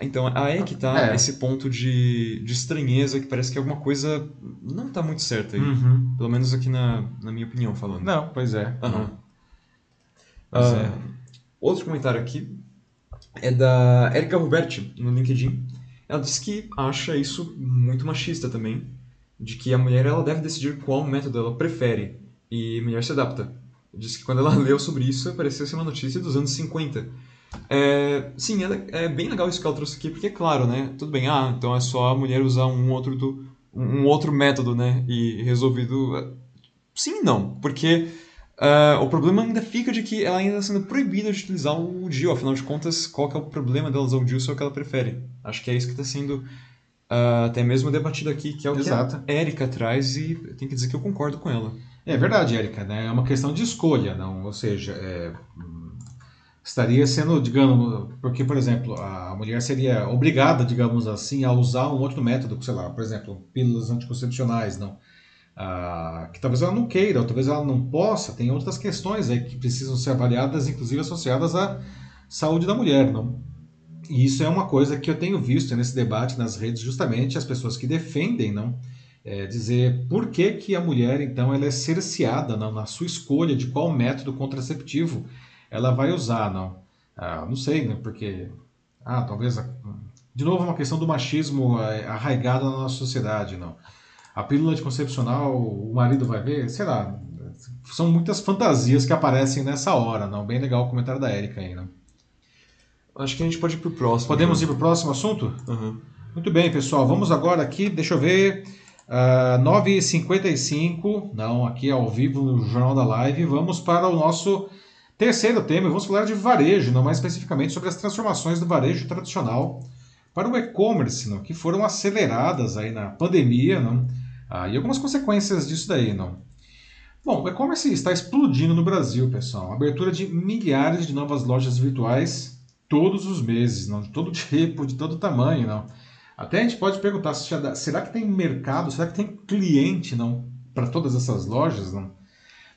Então, aí é que tá é. esse ponto de, de estranheza, que parece que alguma coisa não tá muito certa aí. Uhum. Pelo menos aqui na, na minha opinião, falando. Não, pois é. Uhum. Pois uh, é. Outro comentário aqui é da Erika Roberti, no LinkedIn. Ela diz que acha isso muito machista também, de que a mulher ela deve decidir qual método ela prefere, e a mulher se adapta. Diz que quando ela leu sobre isso, pareceu ser uma notícia dos anos cinquenta. É, sim, é, é bem legal isso que ela trouxe aqui, porque é claro, né, tudo bem, ah, então é só a mulher usar um outro, do, um outro método, né, e resolvido, sim e não, porque uh, o problema ainda fica de que ela ainda está sendo proibida de utilizar o D I U, afinal de contas, qual que é o problema dela usar o D I U, se é o que ela prefere, acho que é isso que está sendo uh, até mesmo debatido aqui, que é o Exato. Que a Erika traz, e eu tenho que dizer que eu concordo com ela. É verdade, Erika, né, é uma questão de escolha, não, ou seja, é... estaria sendo, digamos, porque, por exemplo, a mulher seria obrigada, digamos assim, a usar um outro método, sei lá, por exemplo, pílulas anticoncepcionais, não? Ah, que talvez ela não queira, ou talvez ela não possa, tem outras questões aí que precisam ser avaliadas, inclusive associadas à saúde da mulher, não? E isso é uma coisa que eu tenho visto nesse debate nas redes, justamente as pessoas que defendem, não? É dizer por que que a mulher, então, ela é cerceada, não? Na sua escolha de qual método contraceptivo ela vai usar, não. Ah, não sei, né? Porque, ah, talvez, a... de novo, uma questão do machismo arraigado na nossa sociedade, não. A pílula anticoncepcional, o marido vai ver, sei lá, são muitas fantasias que aparecem nessa hora, não. Bem legal o comentário da Erika aí, não. Acho que a gente pode ir pro próximo. Podemos ir pro próximo assunto? Uhum. Muito bem, pessoal. Vamos agora aqui, deixa eu ver... Uh, nove e cinquenta e cinco, não, aqui ao vivo no Jornal da Live. Vamos para o nosso terceiro tema. Vamos falar de varejo, não mais especificamente sobre as transformações do varejo tradicional para o e-commerce, que foram aceleradas aí na pandemia, não? Ah, e algumas consequências disso daí, não? Bom, o e-commerce está explodindo no Brasil, pessoal. Abertura de milhares de novas lojas virtuais todos os meses, não? De todo tipo, de todo tamanho, não? Até a gente pode perguntar, será que tem mercado, será que tem cliente para todas essas lojas? Não?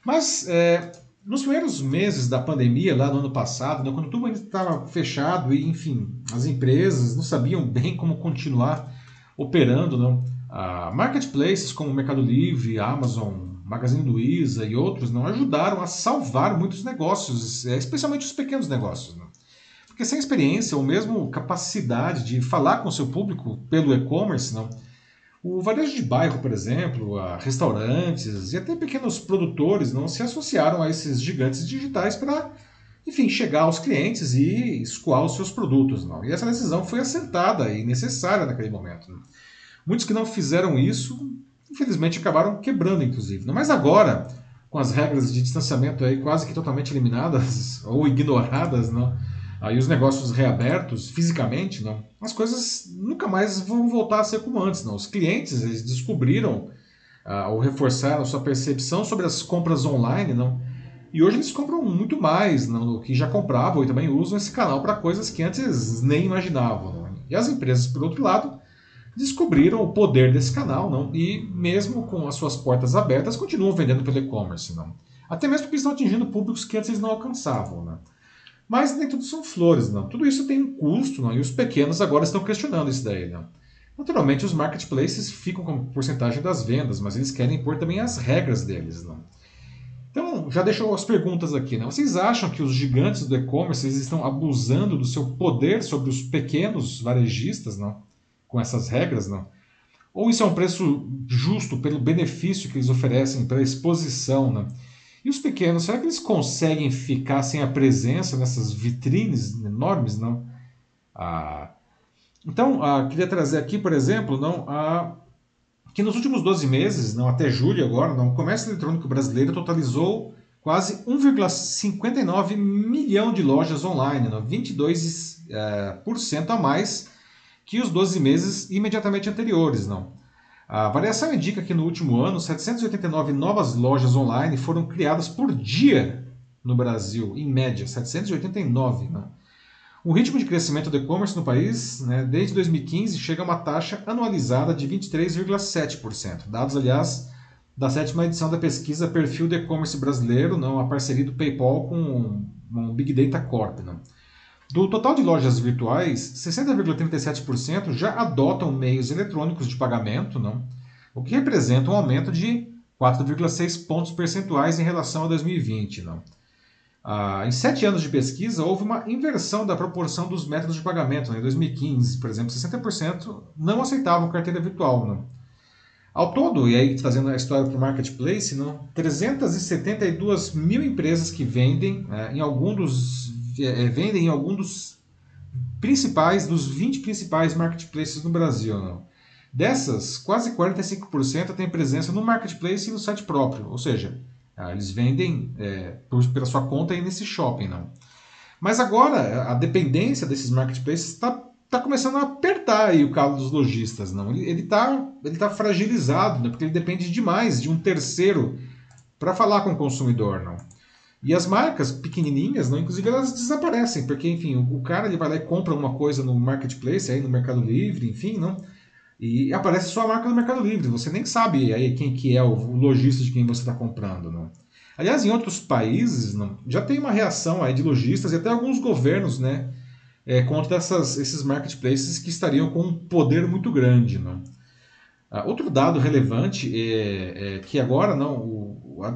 Mas é, nos primeiros meses da pandemia, lá no ano passado, não, quando tudo ainda estava fechado e, enfim, as empresas não sabiam bem como continuar operando, não? Ah, marketplaces como Mercado Livre, Amazon, Magazine Luiza e outros não ajudaram a salvar muitos negócios, especialmente os pequenos negócios, não? Porque sem experiência ou mesmo capacidade de falar com o seu público pelo e-commerce, não, o varejo de bairro, por exemplo, a restaurantes e até pequenos produtores não se associaram a esses gigantes digitais para, enfim, chegar aos clientes e escoar os seus produtos, não. E essa decisão foi acertada e necessária naquele momento, não. Muitos que não fizeram isso, infelizmente, acabaram quebrando, inclusive, não. Mas agora, com as regras de distanciamento aí quase que totalmente eliminadas ou ignoradas, não, aí os negócios reabertos fisicamente, não, as coisas nunca mais vão voltar a ser como antes, não. Os clientes, eles descobriram ah, ou reforçaram sua percepção sobre as compras online, não, e hoje eles compram muito mais, não, do que já compravam, e também usam esse canal para coisas que antes nem imaginavam, não. E as empresas, por outro lado, descobriram o poder desse canal, não, e mesmo com as suas portas abertas, continuam vendendo pelo e-commerce, não, até mesmo porque estão atingindo públicos que antes eles não alcançavam, né? Mas nem tudo são flores, não. Tudo isso tem um custo, não, e os pequenos agora estão questionando isso daí, não. Naturalmente, os marketplaces ficam com porcentagem das vendas, mas eles querem impor também as regras deles, não. Então, já deixo as perguntas aqui, não. Vocês acham que os gigantes do e-commerce estão abusando do seu poder sobre os pequenos varejistas, não? Com essas regras, não? Ou isso é um preço justo pelo benefício que eles oferecem, pela exposição, não? E os pequenos, será que eles conseguem ficar sem a presença nessas vitrines enormes, não? Ah, então, ah, queria trazer aqui, por exemplo, não, ah, que nos últimos doze meses, não, até julho agora, não, o comércio eletrônico brasileiro totalizou quase um vírgula cinquenta e nove milhão de lojas online, não, vinte e dois por cento eh, por cento a mais que os doze meses imediatamente anteriores, não. A variação indica que no último ano, setecentos e oitenta e nove novas lojas online foram criadas por dia no Brasil, em média, setecentos e oitenta e nove. Né? O ritmo de crescimento do e-commerce no país, né, desde dois mil e quinze, chega a uma taxa anualizada de vinte e três vírgula sete por cento. Dados, aliás, da sétima edição da pesquisa Perfil do E-Commerce Brasileiro, não, a parceria do PayPal com o Big Data Corp. Né? Do total de lojas virtuais, sessenta vírgula trinta e sete por cento já adotam meios eletrônicos de pagamento, não? O que representa um aumento de quatro vírgula seis pontos percentuais em relação a dois mil e vinte. Não? Ah, em sete anos de pesquisa, houve uma inversão da proporção dos métodos de pagamento. Não? Em dois mil e quinze, por exemplo, sessenta por cento não aceitavam carteira virtual. Não? Ao todo, e aí trazendo a história para o marketplace, não? trezentos e setenta e duas mil empresas que vendem é, em algum dos... vendem em algum dos principais, dos vinte principais marketplaces no Brasil. Não? Dessas, quase quarenta e cinco por cento tem presença no marketplace e no site próprio, ou seja, eles vendem é, por, pela sua conta e nesse shopping. Não? Mas agora, a dependência desses marketplaces está tá começando a apertar aí o calo dos lojistas. Não? Ele está ele tá fragilizado, não? Porque ele depende demais de um terceiro para falar com o consumidor. Não? E as marcas pequenininhas, não, inclusive, elas desaparecem, porque, enfim, o, o cara ele vai lá e compra uma coisa no marketplace, aí no Mercado Livre, enfim, não, e aparece só a marca no Mercado Livre. Você nem sabe aí quem que é o, o lojista de quem você está comprando, não. Aliás, em outros países, não, já tem uma reação aí de lojistas e até alguns governos, né, é, contra essas, esses marketplaces que estariam com um poder muito grande, não. Ah, outro dado relevante é, é que agora, não, o A,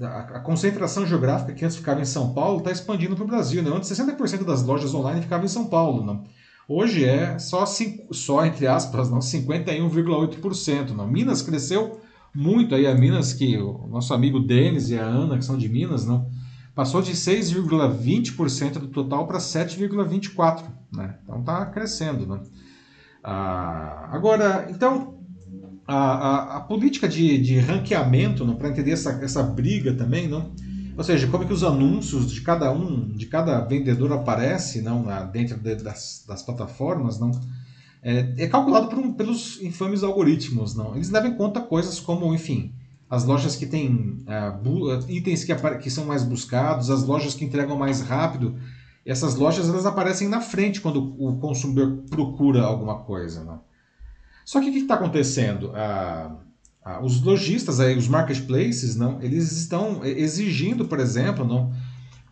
a, a concentração geográfica que antes ficava em São Paulo está expandindo para o Brasil. Né? Antes sessenta por cento das lojas online ficavam em São Paulo. Não? Hoje é só, cinco, só entre aspas, cinquenta e um vírgula oito por cento. Minas cresceu muito. Aí a Minas, que o nosso amigo Denis e a Ana, que são de Minas, não, passou de seis vírgula vinte por cento do total para sete vírgula vinte e quatro por cento, né? Então está crescendo, né? Ah, agora, então, a, a, a política de, de ranqueamento, né, para entender essa, essa briga também, né? Ou seja, como é que os anúncios de cada um, de cada vendedor aparece, não, dentro de, das, das plataformas, não, é, é calculado por um, pelos infames algoritmos, não. Eles levam em conta coisas como, enfim, as lojas que têm uh, itens que, que são mais buscados, as lojas que entregam mais rápido. Essas lojas, elas aparecem na frente quando o consumidor procura alguma coisa, não. Só que o que está acontecendo? Uh, Ah, os lojistas, aí, os marketplaces, não, eles estão exigindo, por exemplo,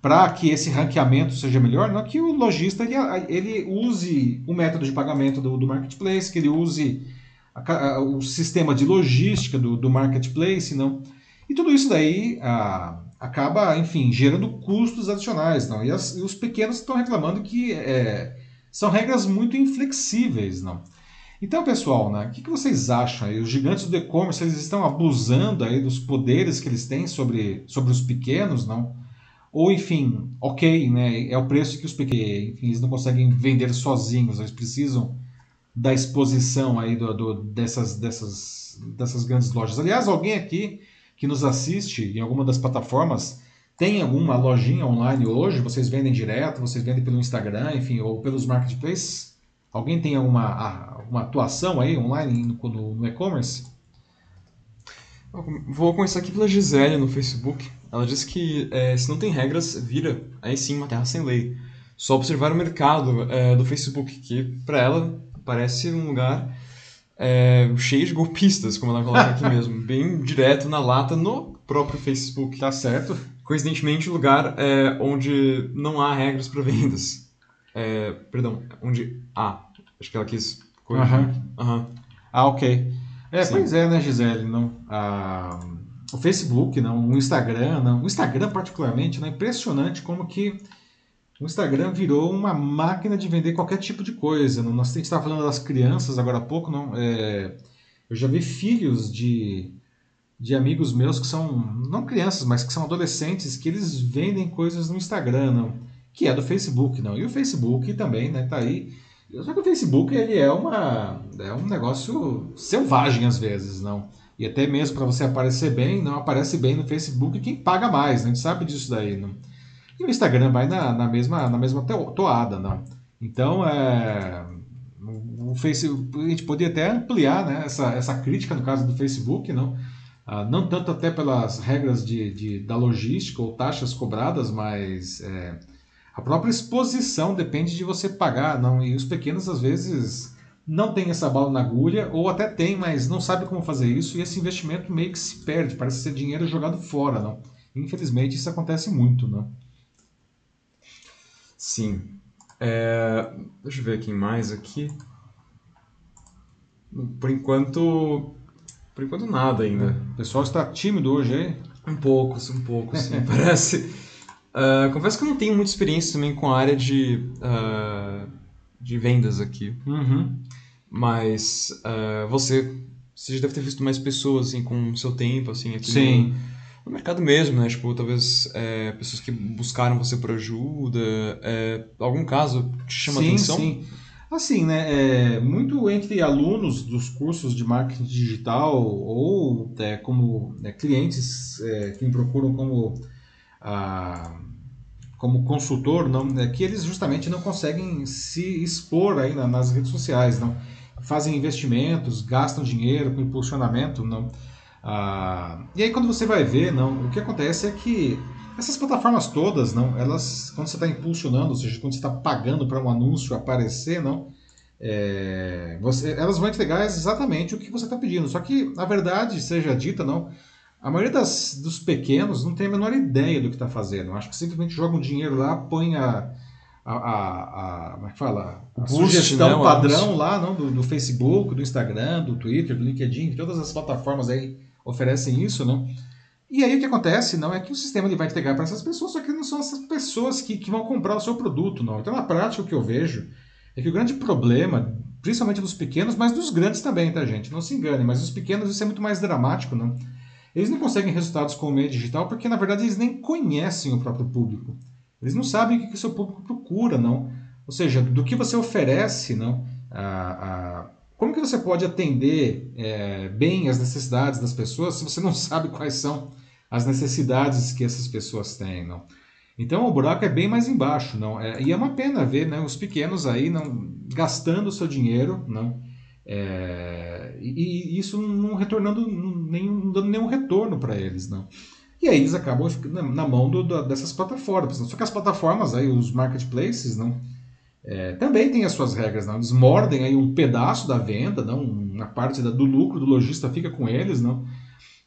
para que esse ranqueamento seja melhor, não, que o lojista ele, ele use o método de pagamento do, do marketplace, que ele use a, a, o sistema de logística do, do marketplace. Não, e tudo isso daí ah, acaba, enfim, gerando custos adicionais. Não, e, as, e os pequenos estão reclamando que é, são regras muito inflexíveis. Não. Então, pessoal, né, o que, que vocês acham aí? Os gigantes do e-commerce, eles estão abusando aí dos poderes que eles têm sobre, sobre os pequenos, não? Ou, enfim, ok, né, é o preço que os pequenos, enfim, eles não conseguem vender sozinhos, eles precisam da exposição aí do, do, dessas, dessas, dessas grandes lojas. Aliás, alguém aqui que nos assiste em alguma das plataformas tem alguma lojinha online hoje? Vocês vendem direto, vocês vendem pelo Instagram, enfim, ou pelos marketplaces? Alguém tem alguma atuação aí online no, no, no e-commerce? Vou começar aqui pela Gisele no Facebook. Ela disse que é, se não tem regras, vira aí sim uma terra sem lei. Só observar o mercado é, do Facebook, que para ela parece um lugar é, cheio de golpistas, como ela coloca aqui mesmo. Bem direto na lata no próprio Facebook. Tá certo. Coincidentemente, um lugar é, onde não há regras para vendas. É, perdão, onde há. Ah, acho que ela quis corrigir. Uhum. Uhum. Ah, ok. É, pois é, né, Gisele? Não? Ah, o Facebook, não, o Instagram, não. O Instagram, particularmente, é, né, impressionante como que o Instagram virou uma máquina de vender qualquer tipo de coisa. Não? Nós, a gente estava falando das crianças agora há pouco. Não? É, eu já vi filhos de, de amigos meus que são, não crianças, mas que são adolescentes, que eles vendem coisas no Instagram, não, que é do Facebook, não. E o Facebook também, né, tá aí. Só que o Facebook, ele é uma é um negócio selvagem às vezes, não. E até mesmo para você aparecer bem, não aparece bem no Facebook quem paga mais, né? A gente sabe disso daí, não. E o Instagram vai na, na mesma na mesma toada, não. Então, é o Facebook, a gente poderia até ampliar, né, essa essa crítica no caso do Facebook, não. Ah, não tanto até pelas regras de, de da logística ou taxas cobradas, mas é, a própria exposição depende de você pagar, não, e os pequenos às vezes não tem essa bala na agulha, ou até tem, mas não sabe como fazer isso, e esse investimento meio que se perde, parece ser dinheiro jogado fora, não. Infelizmente isso acontece muito, não. Sim. É... Deixa eu ver quem mais aqui. Por enquanto, por enquanto nada ainda. O pessoal está tímido hoje, hein? Um pouco, um pouco, sim, parece. Uh, confesso que eu não tenho muita experiência também com a área de, uh, de vendas aqui. Uhum. Mas uh, você, você já deve ter visto mais pessoas assim, com o seu tempo, assim, aqui. Sim. No, no mercado mesmo, né? Tipo, talvez é, pessoas que buscaram você por ajuda. É, algum caso te chama sim, a atenção? Sim, sim. Assim, né? É, muito entre alunos dos cursos de marketing digital ou é, como é, clientes é, que me procuram como... Ah, como consultor, não, é que eles justamente não conseguem se expor aí na, nas redes sociais, não, fazem investimentos, gastam dinheiro com impulsionamento, não, ah, e aí quando você vai ver, não, o que acontece é que essas plataformas todas, não, elas, quando você está impulsionando, ou seja, quando você está pagando para um anúncio aparecer, não, é, você, elas vão entregar exatamente o que você está pedindo, só que a verdade seja dita, não, a maioria das, dos pequenos não tem a menor ideia do que está fazendo. Acho que simplesmente jogam dinheiro lá, põe a, a, a, a, como é que fala? A sugestão não, padrão lá, não, do, do Facebook, do Instagram, do Twitter, do LinkedIn, todas as plataformas aí oferecem isso, não? E aí o que acontece, não, é que o sistema ele vai entregar para essas pessoas, só que não são essas pessoas que, que vão comprar o seu produto, não. Então, na prática, o que eu vejo é que o grande problema, principalmente dos pequenos, mas dos grandes também, tá, gente? Não se engane, mas os pequenos isso é muito mais dramático, não? Eles não conseguem resultados com o meio digital porque, na verdade, eles nem conhecem o próprio público. Eles não sabem o que o seu público procura, não. Ou seja, do que você oferece, não? A, a, como que você pode atender é, bem as necessidades das pessoas se você não sabe quais são as necessidades que essas pessoas têm, não? Então, o buraco é bem mais embaixo, não? É, e é uma pena ver, né, os pequenos aí não, gastando o seu dinheiro, não? É, e, e isso não retornando, nenhum, não dando nenhum retorno para eles, não? E aí eles acabam ficando na mão do, do, dessas plataformas, não? Só que as plataformas, aí, os marketplaces, não? É, também tem as suas regras, não? Eles mordem aí um pedaço da venda, não? Uma parte da, do lucro do lojista fica com eles, não?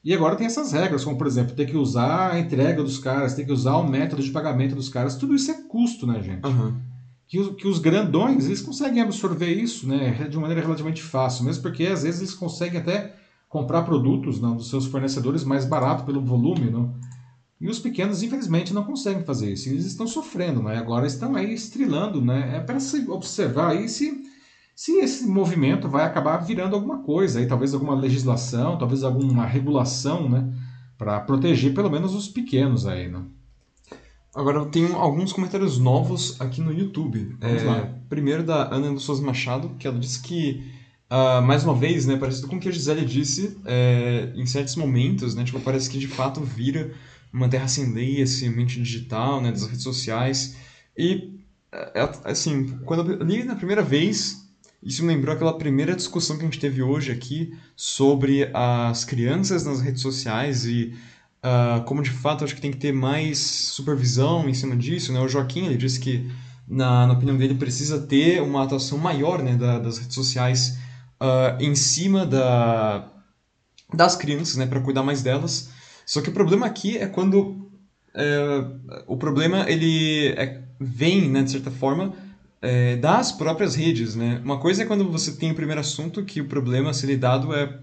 E agora tem essas regras, como por exemplo, ter que usar a entrega dos caras, ter que usar o método de pagamento dos caras, tudo isso é custo, né, gente? Uhum. Que, que os grandões, eles conseguem absorver isso, né, de maneira relativamente fácil, mesmo porque às vezes eles conseguem até comprar produtos, não, dos seus fornecedores mais barato pelo volume, não? E os pequenos, infelizmente, não conseguem fazer isso. Eles estão sofrendo, né? Agora estão aí estrilando, né? É para se observar aí se, se esse movimento vai acabar virando alguma coisa, aí, talvez alguma legislação, talvez alguma regulação, né? Para proteger pelo menos os pequenos aí, né? Agora eu tenho alguns comentários novos aqui no YouTube. Vamos é, lá. Primeiro da Ana de Souza Machado, que ela disse que Uh, mais uma vez, né, parecido com o que a Gisele disse, é, em certos momentos, né, tipo, parece que de fato vira uma terra sem lei, esse ambiente digital, né, das redes sociais. E, assim, quando eu li na primeira vez, isso me lembrou aquela primeira discussão que a gente teve hoje aqui sobre as crianças nas redes sociais e uh, como, de fato, acho que tem que ter mais supervisão em cima disso, né? O Joaquim, ele disse que, na, na opinião dele, precisa ter uma atuação maior, né, da, das redes sociais Uh, em cima da, das crianças, né, para cuidar mais delas. Só que o problema aqui é quando uh, o problema ele é, vem, né, de certa forma, uh, das próprias redes, né? Uma coisa é quando você tem o primeiro assunto que o problema a ser lidado é,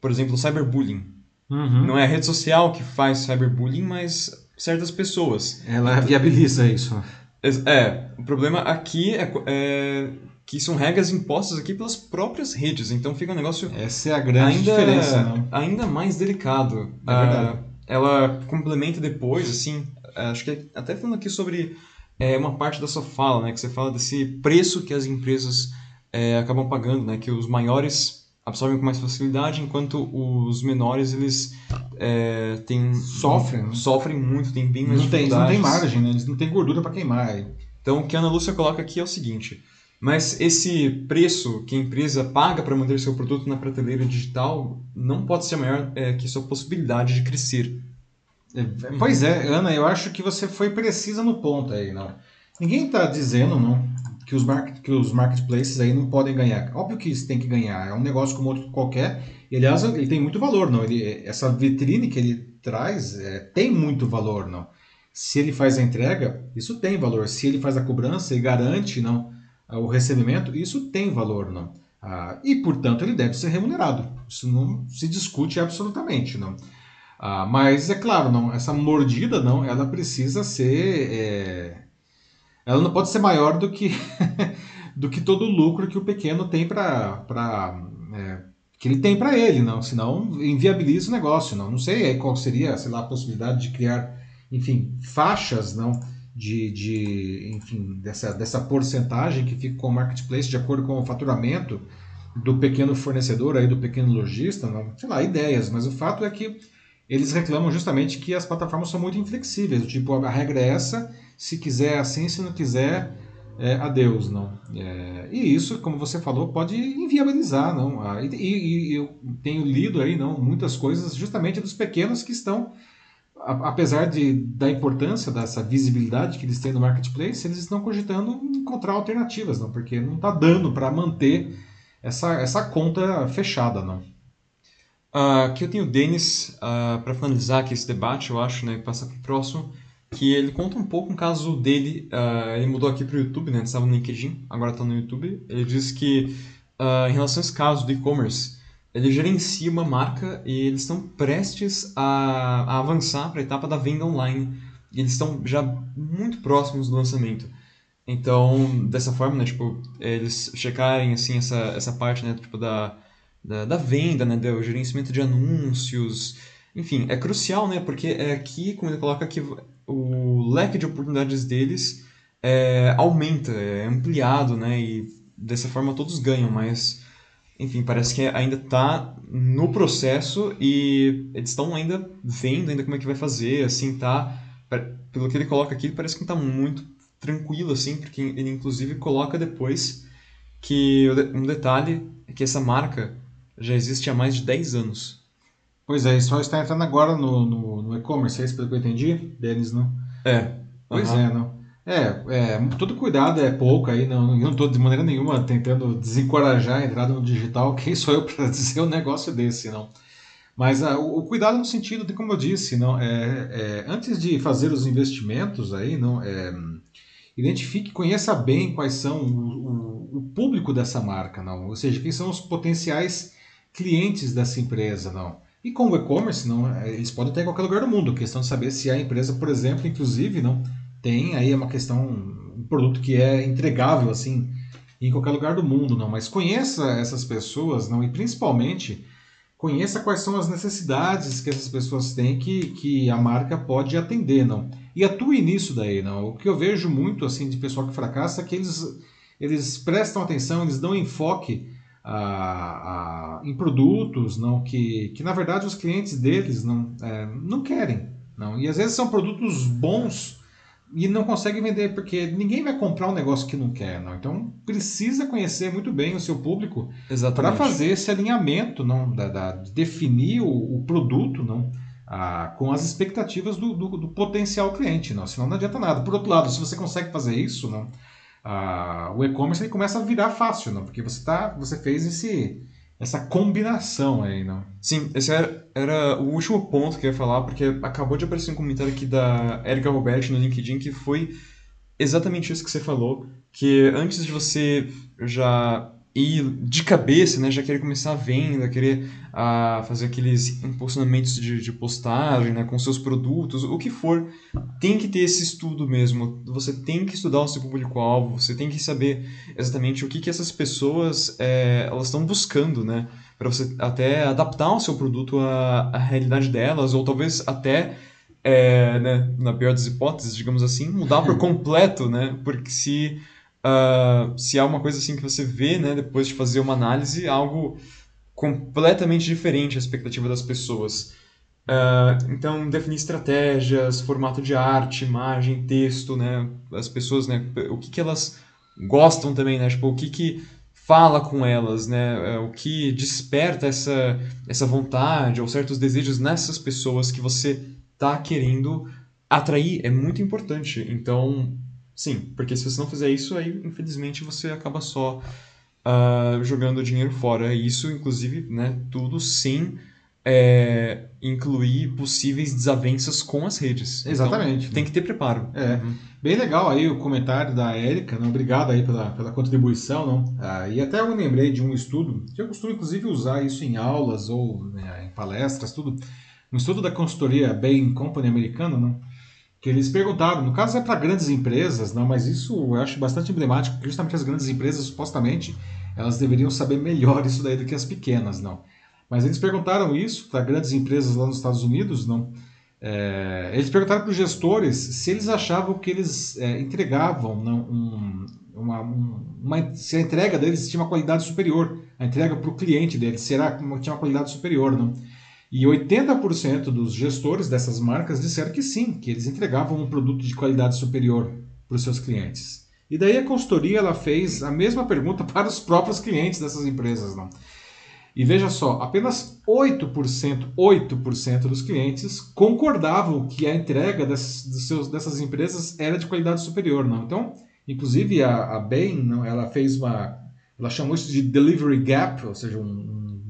por exemplo, cyberbullying. Uhum. Não é a rede social que faz cyberbullying, mas certas pessoas. Ela então, viabiliza isso. É, o problema aqui é... é que são regras impostas aqui pelas próprias redes, então fica um negócio... Essa é a grande ainda, diferença, não? Ainda mais delicado. É verdade. Uh, ela complementa depois, assim, acho que até falando aqui sobre é, uma parte da sua fala, né, que você fala desse preço que as empresas é, acabam pagando, né, que os maiores absorvem com mais facilidade, enquanto os menores, eles é, têm... Sofrem. Um, sofrem muito, têm bem mais dificuldades. Eles não têm margem, né? Eles não têm gordura para queimar. Então, o que a Ana Lúcia coloca aqui é o seguinte... Mas esse preço que a empresa paga para manter seu produto na prateleira digital não pode ser maior é, que sua possibilidade de crescer. Pois é, Ana, eu acho que você foi precisa no ponto aí, não? Ninguém está dizendo, não, que os, market, que os marketplaces aí não podem ganhar. Óbvio que isso tem que ganhar, é um negócio como outro qualquer. E, aliás, ele tem muito valor, não? Ele, essa vitrine que ele traz é, tem muito valor, não? Se ele faz a entrega, isso tem valor. Se ele faz a cobrança e garante, não, o recebimento, isso tem valor, não? Ah, e, portanto, ele deve ser remunerado. Isso não se discute absolutamente, não? Ah, mas, é claro, não, essa mordida, não, ela precisa ser... É... Ela não pode ser maior do que, do que todo o lucro que o pequeno tem para... É... que ele tem para ele, não? Senão, inviabiliza o negócio, não? Não sei aí qual seria, sei lá, a possibilidade de criar, enfim, faixas, não? De, de, enfim, dessa, dessa porcentagem que fica com o marketplace de acordo com o faturamento do pequeno fornecedor, aí, do pequeno lojista, não sei lá, ideias, mas o fato é que eles reclamam justamente que as plataformas são muito inflexíveis, tipo, a regra é essa, se quiser assim, se não quiser, é, adeus, não. É, e isso, como você falou, pode inviabilizar, não. Ah, e, e, e eu tenho lido aí, não, muitas coisas justamente dos pequenos que estão... Apesar de, da importância dessa visibilidade que eles têm no marketplace, eles estão cogitando encontrar alternativas, não? Porque não está dando para manter essa, essa conta fechada, não? Uh, aqui eu tenho o Denis, uh, para finalizar aqui esse debate, eu acho, né, passar para o próximo, que ele conta um pouco um caso dele, uh, ele mudou aqui para o YouTube, né, ele estava no LinkedIn, agora está no YouTube, ele diz que uh, em relação a esse caso do e-commerce, ele gerencia uma marca e eles estão prestes a, a avançar para a etapa da venda online. E eles estão já muito próximos do lançamento. Então, dessa forma, né, tipo, eles checarem assim, essa, essa parte, né, tipo, da, da, da venda, né, do gerenciamento de anúncios, Enfim, é crucial, né? Porque é aqui, como ele coloca aqui, o leque de oportunidades deles é, aumenta, é ampliado, né? E dessa forma todos ganham, mas, enfim, parece que ainda está no processo e eles estão ainda vendo ainda como é que vai fazer, assim, tá? Pelo que ele coloca aqui, parece que não está muito tranquilo, assim, porque ele, inclusive, coloca depois que um detalhe é que essa marca já existe há mais de dez anos. Pois é, só está entrando agora no, no, no e-commerce, é isso pelo que eu entendi, Denis, não? É. Pois uhum. é, não. É, é, todo cuidado é pouco aí, não, eu não estou de maneira nenhuma tentando desencorajar a entrada no digital, quem sou eu para dizer um negócio desse, não. Mas ah, o, o cuidado no sentido de, como eu disse, não, é, é, antes de fazer os investimentos aí, não, é, identifique, conheça bem quais são o, o, o público dessa marca, não, ou seja, quem são os potenciais clientes dessa empresa, não. E com o e-commerce, não, eles podem ter em qualquer lugar do mundo. A questão de saber se a empresa, por exemplo, inclusive, não tem aí uma questão, um produto que é entregável assim em qualquer lugar do mundo, não. Mas conheça essas pessoas, não, e principalmente conheça quais são as necessidades que essas pessoas têm que, que a marca pode atender, não. E atue nisso daí, não. O que eu vejo muito assim de pessoal que fracassa é que eles eles prestam atenção, eles dão enfoque A, a, em produtos não, que, que, na verdade, os clientes deles não, é, não querem. Não. E, às vezes, são produtos bons e não conseguem vender, porque ninguém vai comprar um negócio que não quer. Não. Então, precisa conhecer muito bem o seu público para fazer esse alinhamento, não, da, da, definir o, o produto não, a, com as expectativas do, do, do potencial cliente. Não. Senão, não adianta nada. Por outro lado, se você consegue fazer isso... não, Ah, o e-commerce ele começa a virar fácil, não? Porque você, tá, você fez esse, essa combinação aí, não? Sim, esse era, era o último ponto que eu ia falar, porque acabou de aparecer um comentário aqui da Erika Roberti no LinkedIn, que foi exatamente isso que você falou, que antes de você já ir de cabeça, né, já querer começar a venda, querer ah, fazer aqueles impulsionamentos de, de postagem, né, com seus produtos, o que for, tem que ter esse estudo mesmo. Você tem que estudar o seu público-alvo, você tem que saber exatamente o que, que essas pessoas é, elas estão buscando, né, para você até adaptar o seu produto à, à realidade delas, ou talvez até, é, né, na pior das hipóteses, digamos assim, mudar por completo, né, porque se... Uh, se há uma coisa assim que você vê, né, depois de fazer uma análise, algo completamente diferente à expectativa das pessoas. Uh, então, definir estratégias, formato de arte, imagem, texto, né, as pessoas, né, o que, que elas gostam também, né, tipo, o que, que fala com elas, né, o que desperta essa, essa vontade ou certos desejos nessas pessoas que você está querendo atrair, é muito importante. Então... Sim, porque se você não fizer isso, aí infelizmente você acaba só uh, jogando dinheiro fora. Isso, inclusive, né, tudo sem é, incluir possíveis desavenças com as redes. Exatamente. Então, tem que ter preparo. É. Uhum. Bem legal aí o comentário da Érica, né? Obrigado aí pela, pela contribuição. Não? Ah, e até eu lembrei de um estudo, que eu costumo inclusive usar isso em aulas ou, né, em palestras, tudo. Um estudo da consultoria Bain Company americana, não? Que eles perguntaram, no caso é para grandes empresas, não, mas isso eu acho bastante emblemático, porque justamente as grandes empresas, supostamente, elas deveriam saber melhor isso daí do que as pequenas, não. Mas eles perguntaram isso para grandes empresas lá nos Estados Unidos, não. É, eles perguntaram para os gestores se eles achavam que eles é, entregavam, não, um, uma, uma, se a entrega deles tinha uma qualidade superior, a entrega para o cliente deles será, tinha uma qualidade superior, não. E oitenta por cento dos gestores dessas marcas disseram que sim, que eles entregavam um produto de qualidade superior para os seus clientes. E daí a consultoria ela fez a mesma pergunta para os próprios clientes dessas empresas, não? E veja só, apenas oito por cento, oito por cento dos clientes concordavam que a entrega dessas, seus, dessas empresas era de qualidade superior, não? Então, inclusive a, a Bain, não, ela fez uma, ela chamou isso de delivery gap, ou seja, um, um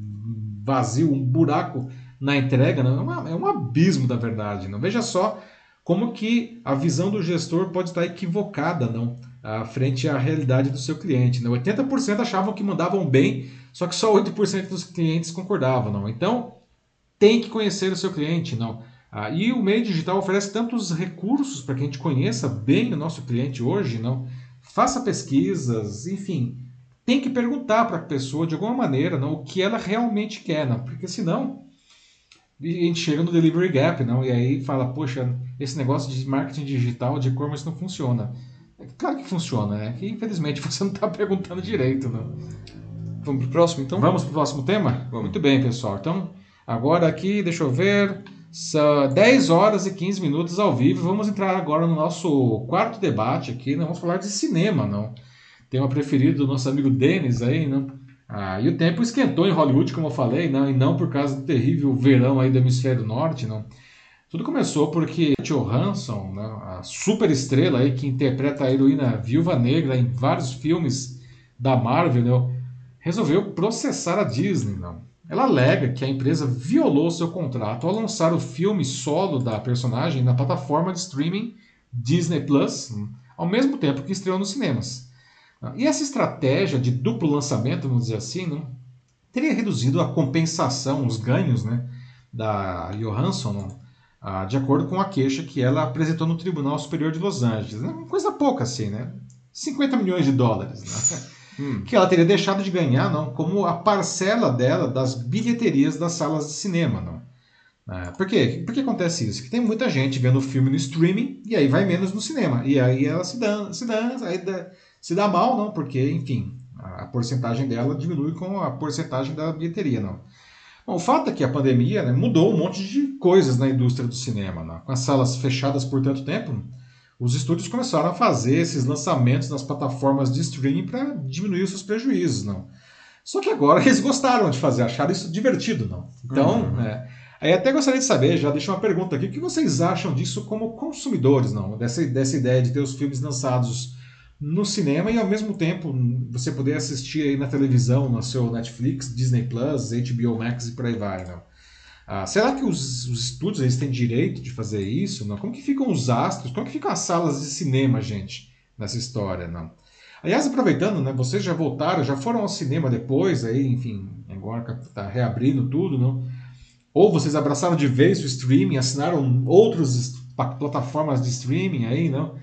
vazio, um buraco na entrega, não, é, uma, é um abismo da verdade, não? Veja só como que a visão do gestor pode estar equivocada, não, à frente à realidade do seu cliente, não? oitenta por cento achavam que mandavam bem, só que só oito por cento dos clientes concordavam, não? Então, tem que conhecer o seu cliente, não? Ah, e o meio digital oferece tantos recursos para que a gente conheça bem o nosso cliente hoje, não? Faça pesquisas, enfim, tem que perguntar para a pessoa, de alguma maneira, não, o que ela realmente quer, não? Porque senão... E a gente chega no delivery gap, não? E aí fala, poxa, esse negócio de marketing digital, de e-commerce não funciona. Claro que funciona, né? Que infelizmente você não está perguntando direito, não. Vamos pro próximo, então? Vamos pro próximo tema? Vamos. Muito bem, pessoal. Então, agora aqui, deixa eu ver, são dez horas e quinze minutos ao vivo. Vamos entrar agora no nosso quarto debate aqui. Não vamos falar de cinema, não. Tem uma preferida do nosso amigo Denis aí, não? Ah, e o tempo esquentou em Hollywood, como eu falei, não, e não por causa do terrível verão aí do hemisfério norte, não. Tudo começou porque Scarlett Johansson, não, a super estrela aí que interpreta a heroína Viúva Negra em vários filmes da Marvel, não, resolveu processar a Disney, não. Ela alega que a empresa violou seu contrato ao lançar o filme solo da personagem na plataforma de streaming Disney Plus, não, ao mesmo tempo que estreou nos cinemas. E essa estratégia de duplo lançamento, vamos dizer assim, não, teria reduzido a compensação, os ganhos, né, da Johansson, não, ah, de acordo com a queixa que ela apresentou no Tribunal Superior de Los Angeles. Né, coisa pouca assim, né? cinquenta milhões de dólares. Né, hum. Que ela teria deixado de ganhar, não, como a parcela dela das bilheterias das salas de cinema. Não. Ah, por quê? Por que acontece isso? Que tem muita gente vendo o filme no streaming e aí vai menos no cinema. E aí ela se dança, se dança, aí dá... Se dá mal, não, porque, enfim, a porcentagem dela diminui com a porcentagem da bilheteria, não. Bom, o fato é que a pandemia, né, mudou um monte de coisas na indústria do cinema, não. Com as salas fechadas por tanto tempo, os estúdios começaram a fazer esses lançamentos nas plataformas de streaming para diminuir os seus prejuízos, não. Só que agora eles gostaram de fazer, acharam isso divertido, não. Então, uhum. é, aí até gostaria de saber, já deixo uma pergunta aqui, o que vocês acham disso como consumidores, não? Dessa, dessa ideia de ter os filmes lançados no cinema e ao mesmo tempo você poder assistir aí na televisão, no seu Netflix, Disney Plus, H B O Max e por aí vai, não? Ah, será que os, os estúdios eles têm direito de fazer isso, não? Como que ficam os astros, como que ficam as salas de cinema, gente, nessa história, não? Aliás, aproveitando, né, vocês já voltaram, já foram ao cinema depois, aí, enfim, agora está reabrindo tudo, não? Ou vocês abraçaram de vez o streaming, assinaram outras plataformas de streaming aí, não?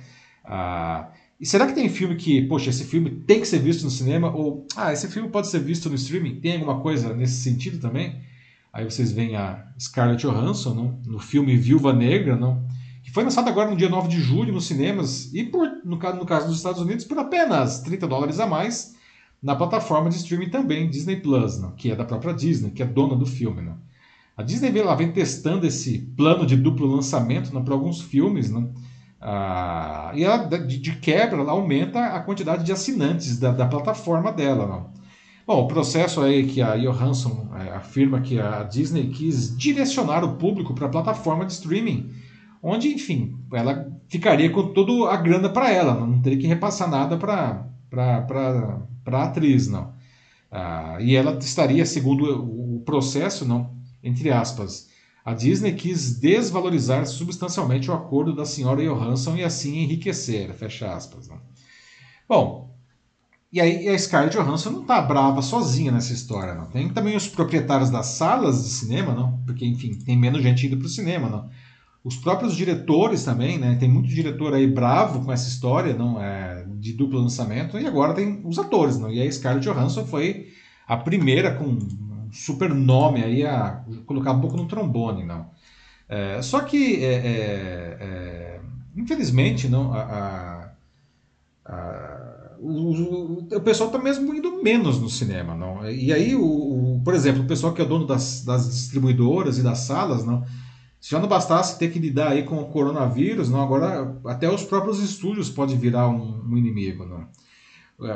Ah, e será que tem filme que, poxa, esse filme tem que ser visto no cinema? Ou, ah, esse filme pode ser visto no streaming? Tem alguma coisa nesse sentido também? Aí vocês veem a Scarlett Johansson, não? No filme Viúva Negra, não? Que foi lançado agora no dia nove de julho nos cinemas e, por, no, caso, no caso dos Estados Unidos, por apenas trinta dólares a mais na plataforma de streaming também, Disney Plus, não? Que é da própria Disney, que é dona do filme, não? A Disney vem, ela vem testando esse plano de duplo lançamento para alguns filmes, não? Ah, e ela, de, de quebra, ela aumenta a quantidade de assinantes da, da plataforma dela, não? Bom, o processo aí que a Johansson é, afirma que a Disney quis direcionar o público para a plataforma de streaming, onde, enfim, ela ficaria com toda a grana para ela, não, não teria que repassar nada para a atriz, não? Ah, e ela estaria, segundo o, o processo, não, entre aspas, a Disney quis desvalorizar substancialmente o acordo da senhora Johansson e assim enriquecer, fecha aspas. Né? Bom, e aí a Scarlett Johansson não está brava sozinha nessa história, não. Tem também os proprietários das salas de cinema, não, porque, enfim, tem menos gente indo para o cinema, não. Os próprios diretores também, né, tem muito diretor aí bravo com essa história, não, é, de duplo lançamento, e agora tem os atores, não, e a Scarlett Johansson foi a primeira com super nome aí a colocar um pouco no trombone, não. É, só que, é, é, é, infelizmente, não, a, a, a, o, o, o pessoal está mesmo indo menos no cinema, não. E aí, o, o, por exemplo, o pessoal que é dono das, das distribuidoras e das salas, não, se já não bastasse ter que lidar aí com o coronavírus, não, agora até os próprios estúdios podem virar um, um inimigo, não.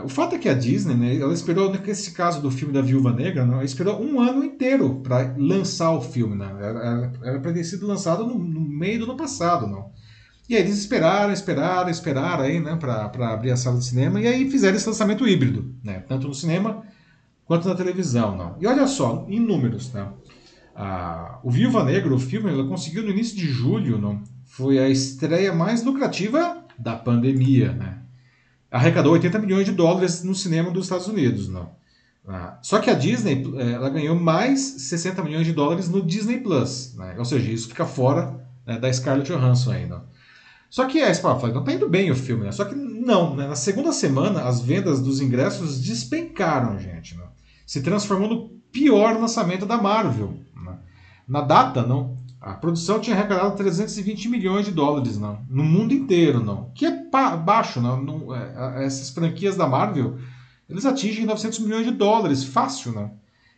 O fato é que a Disney, né, ela esperou, nesse caso do filme da Viúva Negra, né, ela esperou um ano inteiro para lançar o filme, né? Era para ter sido lançado no, no meio do ano passado, não? E aí eles esperaram, esperaram, esperaram aí, né, para abrir a sala de cinema e aí fizeram esse lançamento híbrido, né? Tanto no cinema quanto na televisão, não? E olha só, em números, né? Ah, o Viúva Negra, o filme, ela conseguiu no início de julho, não? Foi a estreia mais lucrativa da pandemia, né? Arrecadou oitenta milhões de dólares no cinema dos Estados Unidos, não? Ah, só que a Disney, ela ganhou mais sessenta milhões de dólares no Disney Plus, né? Ou seja, isso fica fora, né, da Scarlett Johansson ainda. Só que é, falei, não tá indo bem o filme, né? Só que não, né? Na segunda semana as vendas dos ingressos despencaram, gente, né? Se transformou no pior lançamento da Marvel, né? Na data, não. A produção tinha arrecadado trezentos e vinte milhões de dólares, não. No mundo inteiro, não. Que é baixo, não. não é, essas franquias da Marvel, eles atingem novecentos milhões de dólares, fácil, não.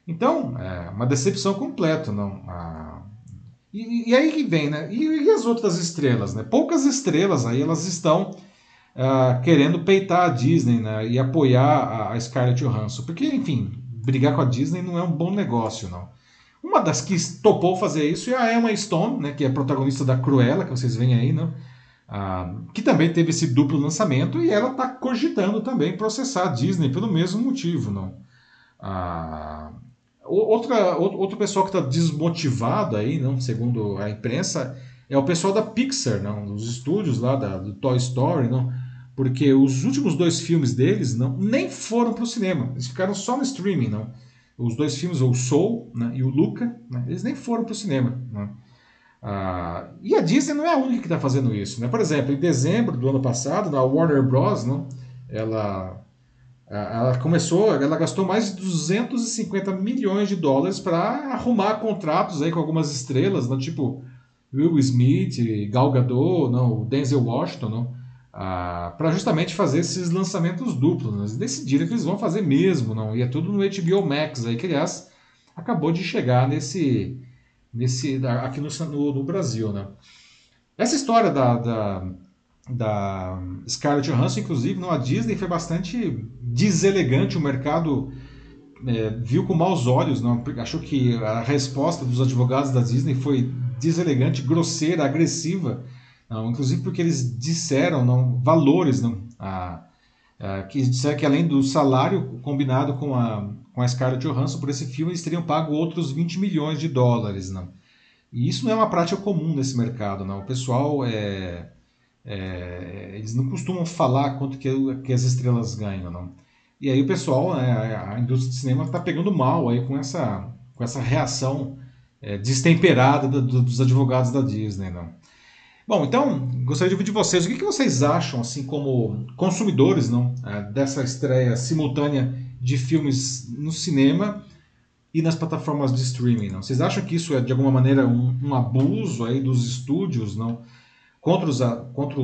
Então, é uma decepção completa, não. Ah, e, e aí que vem, né? E, e as outras estrelas, né? Poucas estrelas aí, elas estão ah, querendo peitar a Disney, né? E apoiar a, a Scarlett Johansson. Porque, enfim, brigar com a Disney não é um bom negócio, não. Uma das que topou fazer isso é a Emma Stone, né, que é a protagonista da Cruella, que vocês veem aí, né, ah, que também teve esse duplo lançamento, e ela está cogitando também processar a Disney pelo mesmo motivo. Não? Ah, outra, outro pessoal que está desmotivado aí, não, segundo a imprensa, é o pessoal da Pixar, não, dos estúdios lá da, do Toy Story, não, porque os últimos dois filmes deles não, nem foram para o cinema, eles ficaram só no streaming, não. Os dois filmes, o Soul, né, e o Luca, né, eles nem foram para o cinema. Né? Ah, e a Disney não é a única que está fazendo isso. Né? Por exemplo, em dezembro do ano passado, na Warner Bros., né, ela, ela começou, ela gastou mais de duzentos e cinquenta milhões de dólares para arrumar contratos aí com algumas estrelas, né, tipo Will Smith, Gal Gadot, não, Denzel Washington, não, Ah, para justamente fazer esses lançamentos duplos. Eles decidiram que eles vão fazer mesmo, não? E é tudo no H B O Max, aí, que aliás acabou de chegar nesse, nesse, aqui no, no, no Brasil. Né? Essa história da, da, da Scarlett Johansson, inclusive, não, a Disney foi bastante deselegante, o mercado é, viu com maus olhos, não? Achou que a resposta dos advogados da Disney foi deselegante, grosseira, agressiva. Não, inclusive porque eles disseram não, valores não, a, a, que disseram que além do salário combinado com a, com a Scarlett Johansson por esse filme, eles teriam pago outros vinte milhões de dólares. Não. E isso não é uma prática comum nesse mercado. Não. O pessoal, é, é, eles não costumam falar quanto que, que as estrelas ganham. Não. E aí o pessoal, né, a indústria de cinema está pegando mal aí com, essa, com essa reação é, destemperada do, do, dos advogados da Disney. Não. Bom, então, gostaria de ouvir de vocês. O que vocês acham, assim, como consumidores, não, dessa estreia simultânea de filmes no cinema e nas plataformas de streaming? Não? Vocês acham que isso é, de alguma maneira, um, um abuso aí dos estúdios, não? Contra, os, contra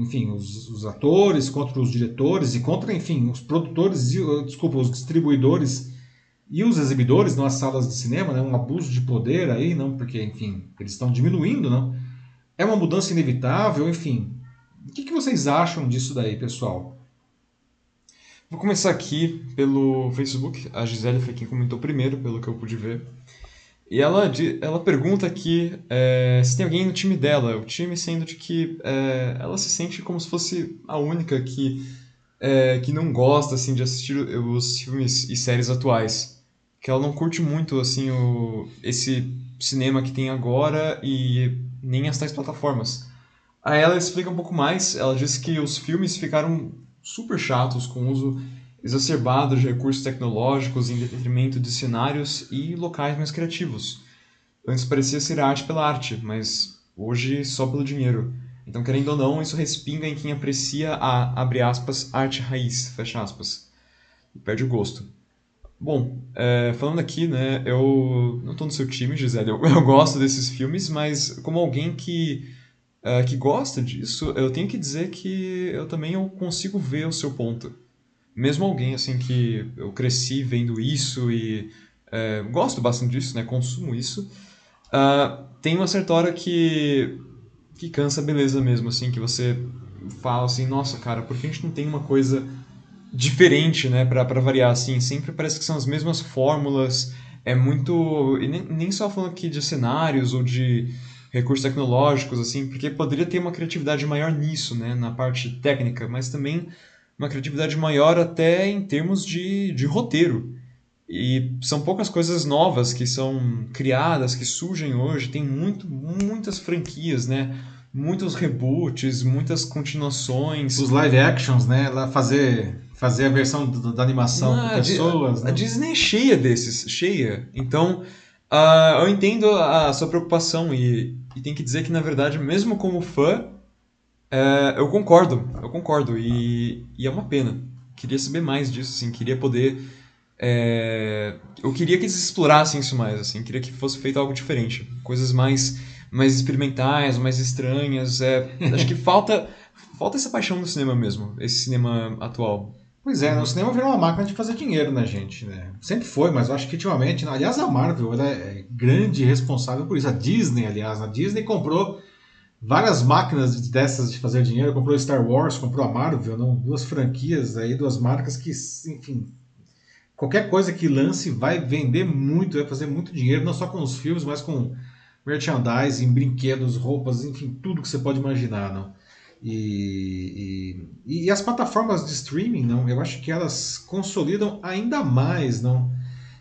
enfim, os, os atores, contra os diretores e contra, enfim, os produtores, e, desculpa, os distribuidores e os exibidores, não, as salas de cinema, né? Um abuso de poder aí, não? Porque, enfim, eles estão diminuindo, não? É uma mudança inevitável, enfim. O que, que vocês acham disso daí, pessoal? Vou começar aqui pelo Facebook. A Gisele foi quem comentou primeiro, pelo que eu pude ver. E ela, ela pergunta aqui é, se tem alguém no time dela. O time sendo de que é, ela se sente como se fosse a única que, é, que não gosta assim, de assistir os filmes e séries atuais. Que ela não curte muito assim, o, esse cinema que tem agora e nem as tais plataformas. Aí ela explica um pouco mais, ela diz que os filmes ficaram super chatos com o uso exacerbado de recursos tecnológicos em detrimento de cenários e locais mais criativos. Antes parecia ser arte pela arte, mas hoje só pelo dinheiro. Então, querendo ou não, isso respinga em quem aprecia a, abre aspas, arte raiz, fecha aspas, e perde o gosto. Bom, é, falando aqui, né, eu não estou no seu time, Gisele, eu, eu gosto desses filmes, mas como alguém que, uh, que gosta disso, eu tenho que dizer que eu também eu consigo ver o seu ponto. Mesmo alguém assim que eu cresci vendo isso e uh, gosto bastante disso, né, consumo isso, uh, tem uma certa hora que, que cansa a beleza mesmo, assim, que você fala assim, nossa, cara, por que a gente não tem uma coisa diferente, né, pra, pra variar, assim, sempre parece que são as mesmas fórmulas, é muito, e nem, nem só falando aqui de cenários ou de recursos tecnológicos, assim, porque poderia ter uma criatividade maior nisso, né, na parte técnica, mas também uma criatividade maior até em termos de, de roteiro, e são poucas coisas novas que são criadas, que surgem hoje, tem muito, muitas franquias, né, muitos reboots, muitas continuações. Os live actions, né, lá fazer... Fazer a versão do, da animação ah, com pessoas. A, né? A Disney é cheia desses, cheia. Então, uh, eu entendo a sua preocupação e, e tem que dizer que, na verdade, mesmo como fã, uh, eu concordo, eu concordo. E, e é uma pena. Queria saber mais disso, assim, queria poder É... eu queria que eles explorassem isso mais, assim, queria que fosse feito algo diferente, coisas mais, mais experimentais, mais estranhas. É... acho que falta, falta essa paixão do cinema mesmo, esse cinema atual. Pois é, o cinema virou uma máquina de fazer dinheiro, né, gente? Né? Sempre foi, mas eu acho que ultimamente, aliás, a Marvel, ela é grande responsável por isso. A Disney, aliás, a Disney comprou várias máquinas dessas de fazer dinheiro, comprou Star Wars, comprou a Marvel, não? Duas franquias aí, duas marcas que, enfim, qualquer coisa que lance vai vender muito, vai fazer muito dinheiro, não só com os filmes, mas com merchandising, brinquedos, roupas, enfim, tudo que você pode imaginar, não? E, e, e as plataformas de streaming, não? Eu acho que elas consolidam ainda mais, não?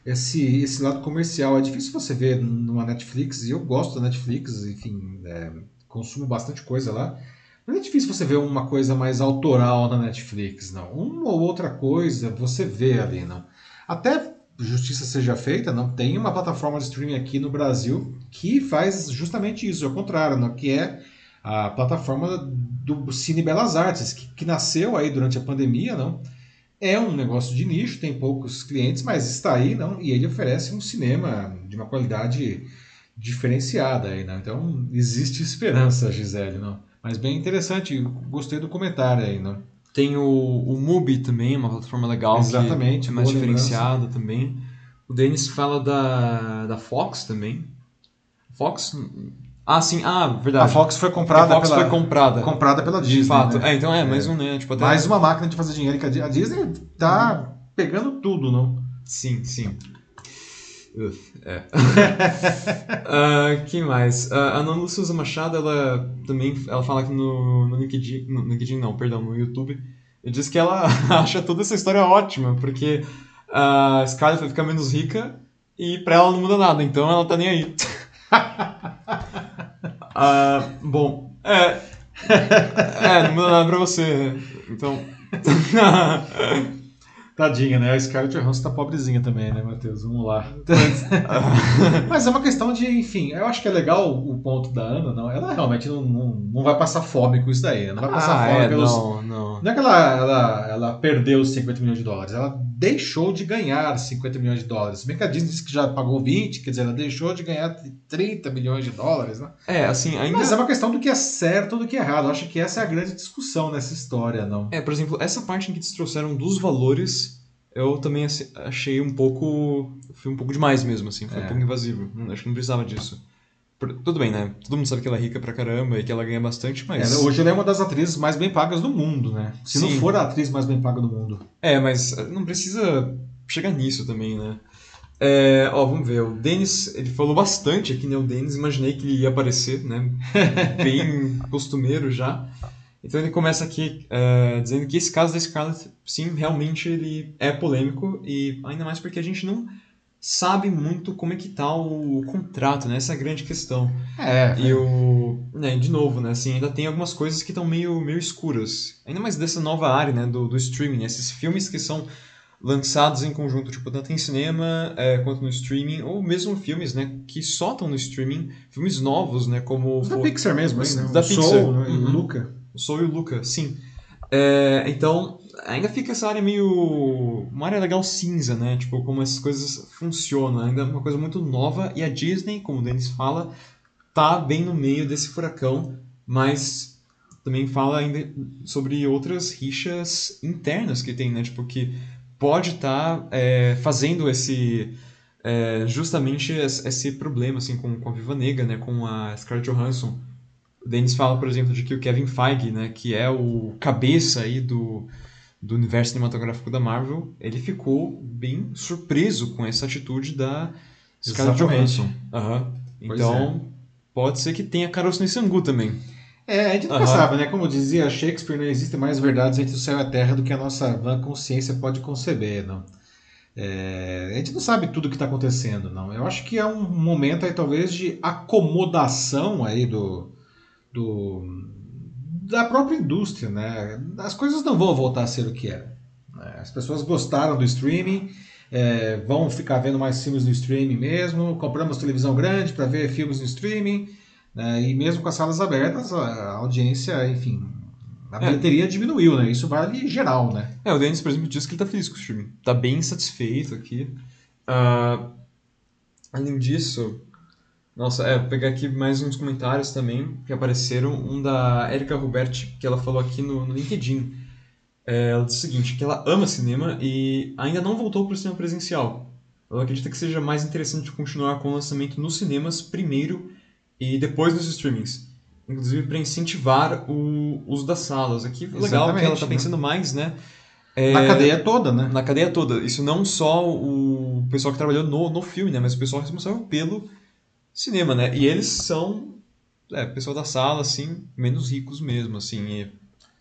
Esse, esse lado comercial. É difícil você ver numa Netflix, e eu gosto da Netflix, enfim, é, consumo bastante coisa lá. Mas é difícil você ver uma coisa mais autoral na Netflix, não? Uma ou outra coisa você vê ali, não? Até justiça seja feita, não? Tem uma plataforma de streaming aqui no Brasil que faz justamente isso, ao contrário, não? Que é a plataforma do Cine Belas Artes, que, que nasceu aí durante a pandemia, não? É um negócio de nicho, tem poucos clientes, mas está aí, não? E ele oferece um cinema de uma qualidade diferenciada aí, não? Então existe esperança, Gisele, não? Mas bem interessante, gostei do comentário aí, não? Tem o, o Mubi também, uma plataforma legal. Exatamente, que é mais diferenciada, lembrança também. O Denis fala da, da Fox também. Fox... Ah, sim, ah, verdade. A Fox foi comprada a Fox pela foi comprada. comprada pela Disney. De fato. Né? É, então é, é. mais um, né? Tipo, até... mais uma máquina de fazer dinheiro que a Disney tá pegando tudo, não? Sim, sim. Uf, é. uh, quem mais? Uh, a Ana Lúcia Machado, ela também ela fala aqui no, no LinkedIn, no LinkedIn não, perdão, no YouTube, e diz que ela acha toda essa história ótima, porque a uh, Scarlett vai ficar menos rica e pra ela não muda nada, então ela tá nem aí. Uh, bom, é, é, não muda nada pra você, né? Então... Tadinha, né? A Scarlett Johansson tá pobrezinha também, né, Matheus? Vamos lá. Mas é uma questão de, enfim, eu acho que é legal o ponto da Ana, não? Ela realmente não, não, não vai passar fome com isso daí, ela não vai passar ah, fome é, pelos... Não, não. não é que ela, ela, ela perdeu os cinquenta milhões de dólares, ela deixou de ganhar cinquenta milhões de dólares. Se bem que a Disney disse que já pagou vinte, quer dizer, ela deixou de ganhar trinta milhões de dólares, né? É, assim, ainda... Mas é uma questão do que é certo ou do que é errado. Eu acho que essa é a grande discussão nessa história, não? É, por exemplo, essa parte em que eles trouxeram dos valores... Eu também achei um pouco... Foi um pouco demais mesmo, assim. Foi é. um pouco invasivo. Acho que não precisava disso. Tudo bem, né? Todo mundo sabe que ela é rica pra caramba e que ela ganha bastante, mas... Ela, hoje ela é uma das atrizes mais bem pagas do mundo, né? Se Sim. não for a atriz mais bem paga do mundo. É, mas não precisa chegar nisso também, né? É, ó, vamos ver. O Denis, ele falou bastante aqui, né? O Denis, imaginei que ele ia aparecer, né? Bem costumeiro já. Então ele começa aqui uh, dizendo que esse caso da Scarlett, sim, realmente ele é polêmico, e ainda mais porque a gente não sabe muito como é que tá o contrato, né? Essa é a grande questão. É. E o... Né, de novo, né? Assim, ainda tem algumas coisas que estão meio, meio escuras. Ainda mais dessa nova área, né? Do, do streaming, né? Esses filmes que são lançados em conjunto, tipo, tanto em cinema é, quanto no streaming, ou mesmo filmes, né, que só estão no streaming, filmes novos, né? Como... Da o... Pixar mesmo, né? Da Pixar. Soul, né? Uhum. E Luca. Soul e o Luca, sim. É, então, ainda fica essa área meio... Uma área legal cinza, né? Tipo, como essas coisas funcionam. Ainda é uma coisa muito nova. E a Disney, como o Denis fala, tá bem no meio desse furacão. Mas também fala ainda sobre outras rixas internas que tem, né? Tipo, que pode estar tá, é, fazendo esse... É, justamente esse problema, assim, com, com a Viúva Negra, né? Com a Scarlett Johansson. O Denis fala, por exemplo, de que o Kevin Feige, né, que é o cabeça aí do, do universo cinematográfico da Marvel, ele ficou bem surpreso com essa atitude da Scarlett Johansson. Uhum. Então, é. pode ser que tenha caroço nesse angu também. É, a gente nunca uhum. sabe, né? Como dizia Shakespeare, não existem mais verdades entre o céu e a terra do que a nossa vã consciência pode conceber, não? É, a gente não sabe tudo o que está acontecendo, não. Eu acho que é um momento aí, talvez, de acomodação aí do... Do, da própria indústria, né? As coisas não vão voltar a ser o que era. Né? As pessoas gostaram do streaming, é, vão ficar vendo mais filmes no streaming mesmo, compramos televisão grande para ver filmes no streaming, né? E mesmo com as salas abertas, a audiência, enfim, A bilheteria é. diminuiu, né? Isso vale geral, né? É, o Denis, por exemplo, diz que ele tá feliz com o streaming. Tá bem satisfeito aqui. Uh, além disso... Nossa, é, vou pegar aqui mais uns comentários também que apareceram. Um da Erika Roberti, que ela falou aqui no, no LinkedIn. É, ela disse o seguinte, que ela ama cinema e ainda não voltou pro cinema presencial. Ela acredita que seja mais interessante continuar com o lançamento nos cinemas primeiro e depois nos streamings. Inclusive para incentivar o uso das salas. Aqui é legal que ela está pensando, né, mais, né? É, na cadeia toda, né? Na cadeia toda. Isso não só o pessoal que trabalhou no, no filme, né? Mas o pessoal responsável pelo cinema, né? E eles são, é, pessoal da sala, assim, menos ricos mesmo, assim. E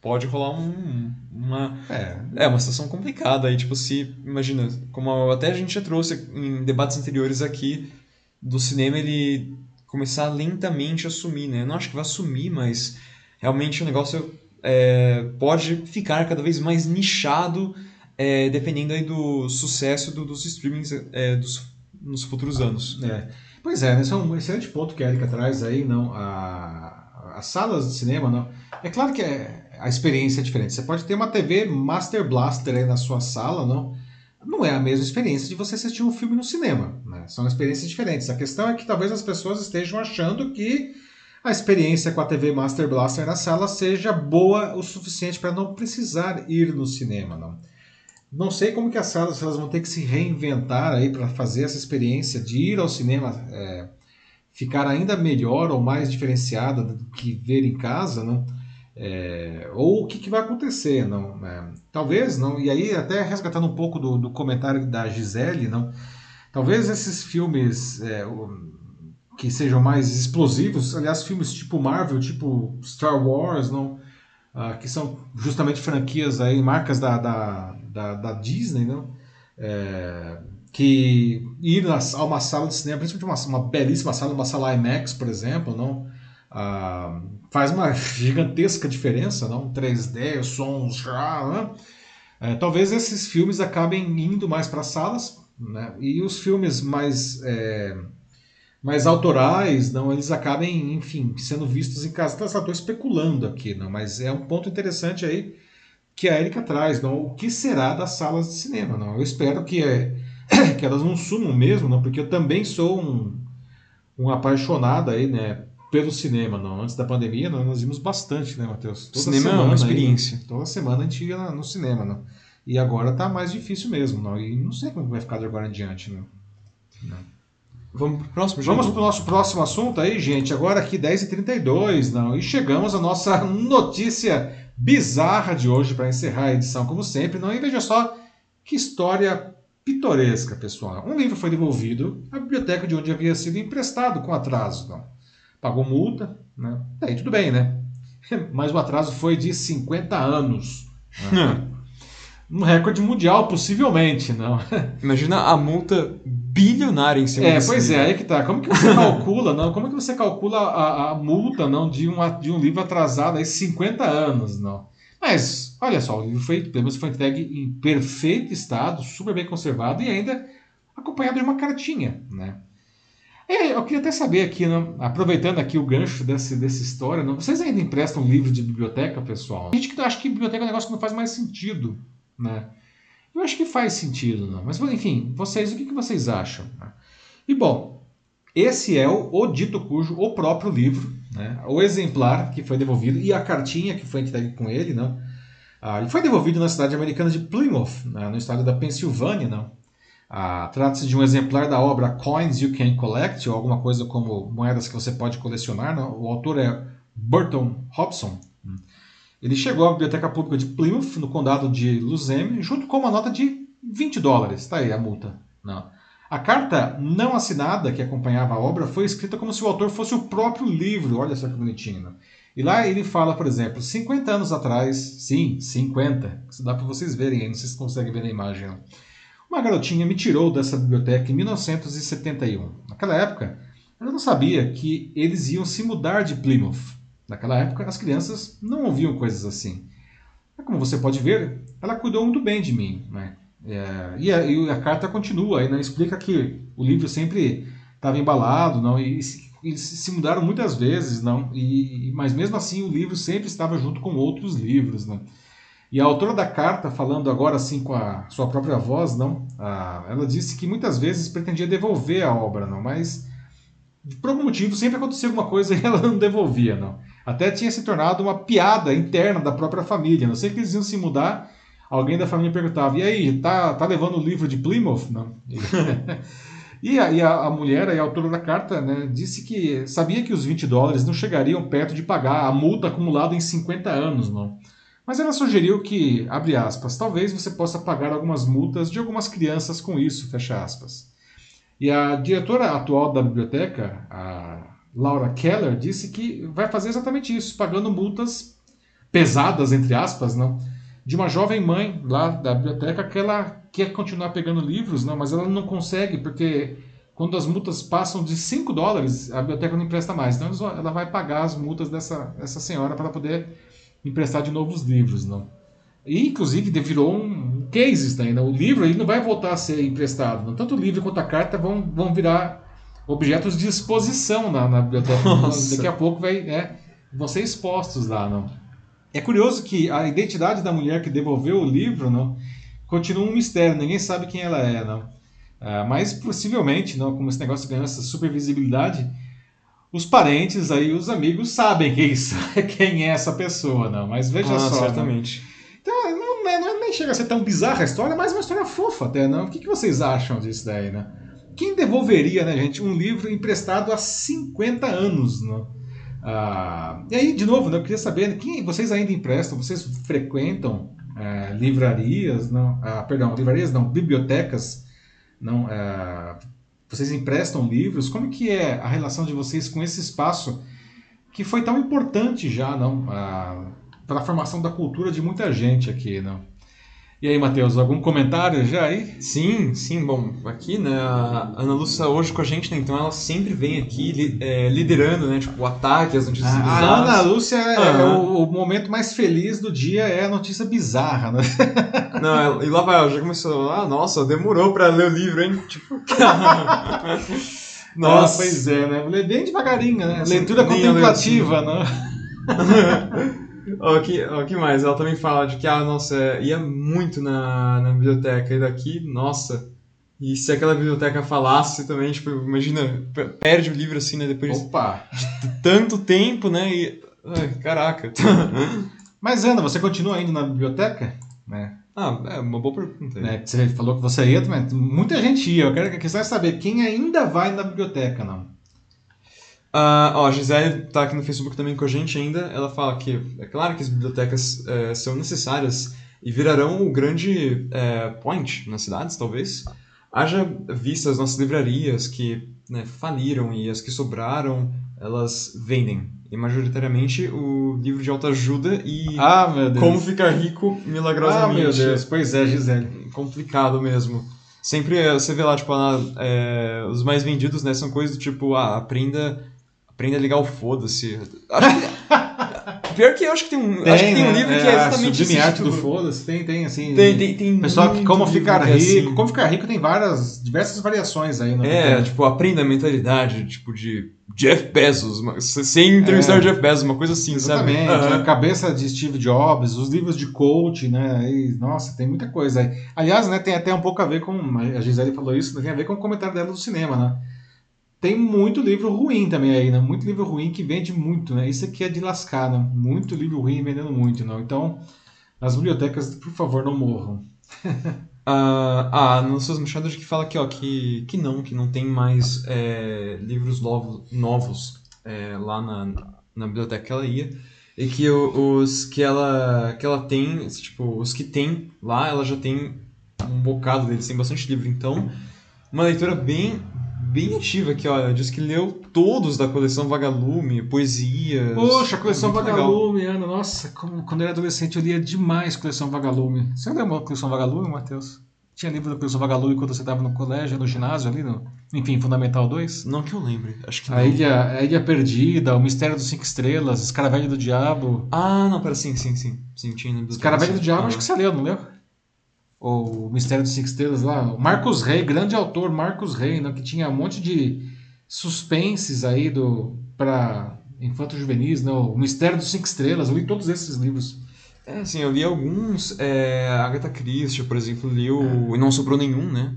pode rolar um, uma... É. é, uma situação complicada aí. Tipo, se... Imagina, como até a gente já trouxe em debates anteriores aqui, do cinema, ele... começar lentamente a sumir, né? Eu não acho que vai sumir, mas realmente o negócio é, pode ficar cada vez mais nichado, é, dependendo aí do sucesso do, dos streamings é, dos, nos futuros ah, anos. Né? É. Pois é, esse é um excelente ponto que a Erika traz aí, não? A, as salas de cinema, não. É claro que é, a experiência é diferente. Você pode ter uma T V Master Blaster aí na sua sala, não? Não é a mesma experiência de você assistir um filme no cinema, né? São experiências diferentes. A questão é que talvez as pessoas estejam achando que a experiência com a T V Master Blaster na sala seja boa o suficiente para não precisar ir no cinema, não. Não sei como que as salas elas vão ter que se reinventar aí para fazer essa experiência de ir ao cinema é, ficar ainda melhor ou mais diferenciada do que ver em casa, não. É, ou o que, que vai acontecer, não, é, talvez, não, e aí até resgatando um pouco do, do comentário da Gisele, não, talvez esses filmes é, que sejam mais explosivos, aliás, filmes tipo Marvel, tipo Star Wars, não, ah, que são justamente franquias aí, marcas da, da, da, da Disney, não, é, que ir a uma sala de cinema, principalmente uma, uma belíssima sala, uma sala IMAX, por exemplo, não, ah, faz uma gigantesca diferença, não? três D, sons, ah, é, talvez esses filmes acabem indo mais para salas, né? E os filmes mais, é, mais autorais, não? Eles acabem, enfim, sendo vistos em casa. Então, estou especulando aqui, não? Mas é um ponto interessante aí que a Erika traz, não? O que será das salas de cinema, não? Eu espero que, é, que elas não sumam mesmo, não? Porque eu também sou um, um apaixonado aí, né? Pelo cinema, não. Antes da pandemia nós, nós vimos bastante, né, Matheus? Toda cinema semana, é uma experiência. Aí, toda semana a gente ia no cinema, não. E agora tá mais difícil mesmo, não. E não sei como vai ficar de agora em diante, não. Não. Vamos pro próximo, gente. Vamos pro nosso próximo assunto aí, gente. Agora aqui dez e trinta e dois, não. E chegamos à nossa notícia bizarra de hoje para encerrar a edição, como sempre, não. E veja só que história pitoresca, pessoal. Um livro foi devolvido à biblioteca de onde havia sido emprestado com atraso, não. Pagou multa, né? Daí tudo bem, né? Mas o atraso foi de cinquenta anos. Né? Um recorde mundial, possivelmente, não. Imagina a multa bilionária em cima é, desse pois livro. É, aí que tá. Como que você calcula, não? Como que você calcula a, a multa, não, de um, de um livro atrasado aí cinquenta anos, não? Mas, olha só, o livro foi, pelo menos foi entregue em perfeito estado, super bem conservado e ainda acompanhado de uma cartinha, né? É, eu queria até saber aqui, né? Aproveitando aqui o gancho desse, dessa história, não? Vocês ainda emprestam livro de biblioteca, pessoal? A gente que acha que biblioteca é um negócio que não faz mais sentido, né? Eu acho que faz sentido, não? Mas enfim, vocês, o que, que vocês acham? E bom, esse é o, o dito cujo, o próprio livro, né? O exemplar que foi devolvido e a cartinha que foi entregue com ele, não? Ah, ele foi devolvido na cidade americana de Plymouth, né? No estado da Pensilvânia, não? Ah, trata-se de um exemplar da obra Coins You Can Collect, ou alguma coisa como moedas que você pode colecionar, não? O autor é Burton Hobson. Ele chegou à Biblioteca Pública de Plymouth, no condado de Luzeme, junto com uma nota de vinte dólares. Está aí a multa. Não. A carta não assinada que acompanhava a obra foi escrita como se o autor fosse o próprio livro. Olha só que bonitinho. Não? E lá ele fala, por exemplo, cinquenta anos atrás... Sim, cinquenta. Isso dá para vocês verem aí, não sei se conseguem ver a imagem. Não. Uma garotinha me tirou dessa biblioteca em mil novecentos e setenta e um. Naquela época, eu não sabia que eles iam se mudar de Plymouth. Naquela época, as crianças não ouviam coisas assim. Como você pode ver, ela cuidou muito bem de mim, né? É, e, a, e a carta continua, e, né, explica que o livro sempre estava embalado, não, e, eles se mudaram muitas vezes, não? E, mas mesmo assim o livro sempre estava junto com outros livros, não? E a autora da carta, falando agora assim com a sua própria voz, não? A, ela disse que muitas vezes pretendia devolver a obra, não? Mas por algum motivo sempre acontecia alguma coisa e ela não devolvia, não? Até tinha se tornado uma piada interna da própria família. Não sei que eles iam se mudar, alguém da família perguntava: e aí, tá, tá levando o livro de Plymouth? Não. E a, e a mulher, a autora da carta, né, disse que sabia que os vinte dólares não chegariam perto de pagar a multa acumulada em cinquenta anos, não. Mas ela sugeriu que, abre aspas, talvez você possa pagar algumas multas de algumas crianças com isso, fecha aspas. E a diretora atual da biblioteca, a Laura Keller, disse que vai fazer exatamente isso, pagando multas pesadas, entre aspas, não, de uma jovem mãe lá da biblioteca que ela quer continuar pegando livros, não, mas ela não consegue, porque quando as multas passam de cinco dólares, a biblioteca não empresta mais. Então ela vai pagar as multas dessa, dessa senhora para poder emprestar de novo os livros, não. E, inclusive, virou um case ainda. O livro ele não vai voltar a ser emprestado, não. Tanto o livro quanto a carta vão, vão virar objetos de exposição na, na biblioteca. Nossa. Daqui a pouco vai, é, vão ser expostos lá, não. É curioso que a identidade da mulher que devolveu o livro, não, continua um mistério. Ninguém sabe quem ela é, não. Ah, mas possivelmente, não, como esse negócio ganhou essa supervisibilidade, os parentes aí, os amigos sabem quem, quem é essa pessoa, não. Mas veja ah, só, certamente. Não. Então, não, não, nem chega a ser tão bizarra a história, mas uma história fofa até, não? O que, que vocês acham disso daí, né? Quem devolveria, né, gente, um livro emprestado há cinquenta anos, não? Ah, e aí, de novo, né, eu queria saber, quem vocês ainda emprestam, vocês frequentam ah, livrarias, não? Ah, perdão, livrarias não, bibliotecas, não? Ah, vocês emprestam livros? Como que é a relação de vocês com esse espaço que foi tão importante já, não? Ah, para a formação da cultura de muita gente aqui, não? E aí, Matheus, algum comentário já aí? Sim, sim, bom, aqui, né, a Ana Lúcia hoje com a gente, né, então ela sempre vem aqui li, é, liderando, né, tipo, o ataque, as notícias ah, bizarras. A Ana Lúcia, ah, é, o, o momento mais feliz do dia é a notícia bizarra, né? Não, ela, e lá vai, ela já começou, ah, nossa, demorou para ler o livro, hein? Tipo, caramba. Nossa, ah, pois é, né, vou ler bem devagarinho, né, leitura contemplativa, né? O que, o que mais? Ela também fala de que, ah, nossa, ia muito na, na biblioteca, e daqui, nossa, e se aquela biblioteca falasse também, tipo, imagina, perde o livro assim, né, depois Opa. de tanto tempo, né, e, ai, caraca. Mas, Ana, você continua indo na biblioteca, né? Ah, é uma boa pergunta. É, você falou que você ia também, muita gente ia, eu quero, eu quero saber quem ainda vai na biblioteca, não? Uh, ó, a Gisele tá aqui no Facebook também com a gente ainda. Ela fala que é claro que as bibliotecas é, são necessárias e virarão o grande é, point nas cidades, talvez. Haja vista as nossas livrarias que, né, faliram, e as que sobraram, elas vendem. E majoritariamente o livro de autoajuda e ah, meu Deus. Como Ficar Rico Milagrosamente. Ah, meu Deus, pois é, Gisele. Complicado mesmo. Sempre você vê lá, tipo, lá, é, os mais vendidos, né, são coisas do tipo, ah, aprenda... Aprenda a ligar o foda-se. Que... Pior que eu acho que tem um, tem, acho que tem um livro é, que é exatamente isso. Arte do foda-se, tem, tem, assim... Tem, tem, tem pessoal, que como ficar rico... Assim. Como Ficar Rico tem várias, diversas variações aí. No é, momento. Tipo, aprenda a mentalidade, tipo, de Jeff Bezos, sem entrevistar é, Jeff Bezos, uma coisa assim, exatamente, sabe? Exatamente, uhum. Cabeça de Steve Jobs, os livros de coach, né? E, nossa, tem muita coisa aí. Aliás, né, tem até um pouco a ver com... A Gisele falou isso, tem a ver com o comentário dela do cinema, né? Tem muito livro ruim também aí, né? Muito livro ruim que vende muito, né? Isso aqui é de lascar, né? Muito livro ruim vendendo muito, não? Então, as bibliotecas, por favor, não morram. Ah, não sou machado de que fala aqui, ó, que, que não, que não tem mais é, livros novos, novos é, lá na, na biblioteca que ela ia. E que os que ela, que ela tem, tipo, os que tem lá, ela já tem um bocado deles, tem bastante livro. Então, uma leitura bem... bem ativa aqui, olha, diz que leu todos da Coleção Vagalume, poesias... Poxa, a Coleção é Vagalume, legal. Ana, nossa, como, quando eu era adolescente eu lia demais Coleção Vagalume. Você leu a Coleção Vagalume, Matheus? Tinha livro da Coleção Vagalume quando você estava no colégio, no ginásio ali, no, enfim, Fundamental dois? Não que eu lembre, acho que não. A Ilha, a Ilha Perdida, O Mistério dos Cinco Estrelas, Escaravelho do Diabo... Ah, não, pera, sim, sim, sim, sim tinha... Escaravelho do Diabo, ah, acho que você leu, não leu? O Mistério dos Cinco Estrelas lá, o Marcos Rey, grande autor Marcos Rey, né, que tinha um monte de suspenses aí do para infantos juvenis, né? O Mistério dos Cinco Estrelas, eu li todos esses livros. É, assim, eu li alguns, é, Agatha Christie, por exemplo, li o... É. E não sobrou nenhum, né?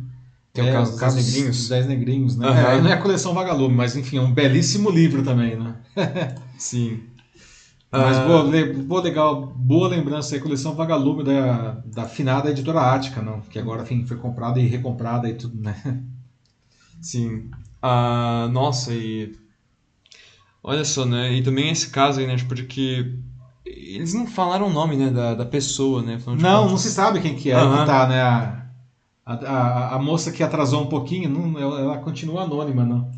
Tem o é, caso, caso dos Negrinhos. Dos Dez Negrinhos, né? Uhum. É, não é a Coleção Vagalume, mas enfim, é um belíssimo livro também, né? Sim. Mas uh... boa, legal, boa lembrança aí, Coleção Vagalume da, da finada editora Ática, não? Que agora, enfim, foi comprada e recomprada e tudo, né? Sim. Uh, nossa, e... Olha só, né? E também esse caso aí, né? Tipo, de que... Eles não falaram o nome, né, da, da pessoa, né? Não, conta. Não se sabe quem que é, uhum. Que tá, né? A, a, a moça que atrasou um pouquinho, não, ela, ela continua anônima, não.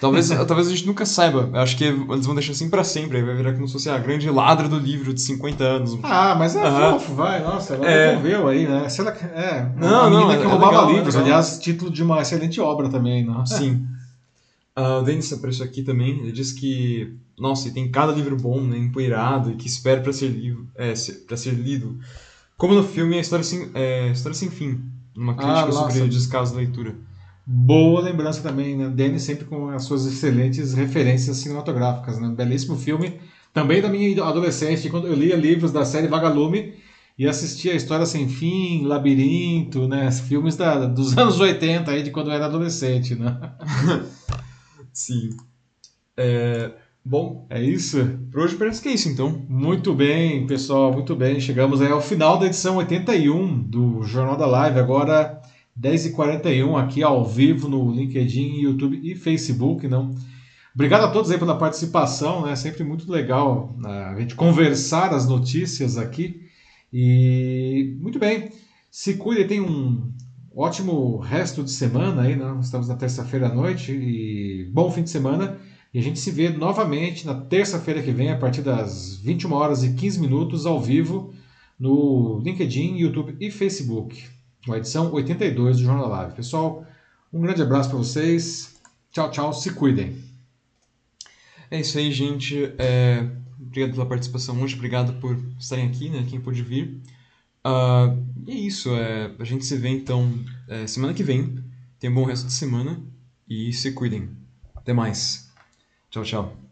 Talvez, talvez a gente nunca saiba. Eu acho que eles vão deixar assim pra sempre. Aí vai virar como se fosse a grande ladra do livro de cinquenta anos. Ah, mas é uhum. Fofo, vai. Nossa, ela é. Devolveu aí, né? Se ela, é, não, a menina não, que é roubava legal, livros. É aliás, título de uma excelente obra também, não? Sim. Uh, o Denis apareceu aqui também. Ele disse que... Nossa, e tem cada livro bom, né, empoeirado, e que espera para ser, li- é, ser lido. Como no filme A História Sem, é, História Sem Fim, uma crítica ah, sobre o descaso da leitura. Boa lembrança também, né? Denis sempre com as suas excelentes referências cinematográficas, né? Belíssimo filme. Também da minha adolescência, quando eu lia livros da série Vagalume e assistia A História Sem Fim, Labirinto, né? Filmes da, dos anos oitenta, aí, de quando eu era adolescente, né? Sim. É... Bom, é isso. Por hoje parece que é isso, então. Muito bem, pessoal, muito bem. Chegamos aí ao final da edição oitenta e um do Jornal da Live, agora dez e quarenta e um, aqui ao vivo no LinkedIn, YouTube e Facebook, não? Obrigado a todos aí pela participação, né? Sempre muito legal a gente conversar as notícias aqui. E muito bem, se cuidem, tem um ótimo resto de semana aí, não? Estamos na terça-feira à noite e bom fim de semana. E a gente se vê novamente na terça-feira que vem, a partir das vinte e uma horas e quinze minutos, ao vivo, no LinkedIn, YouTube e Facebook, com a edição oitenta e dois do Jornal Live. Pessoal, um grande abraço para vocês. Tchau, tchau. Se cuidem. É isso aí, gente. É... Obrigado pela participação hoje. Obrigado por estarem aqui, né? Quem pôde vir. Uh... E é isso. É... A gente se vê, então, é... semana que vem. Tenham um bom resto de semana e se cuidem. Até mais. Tchau, tchau.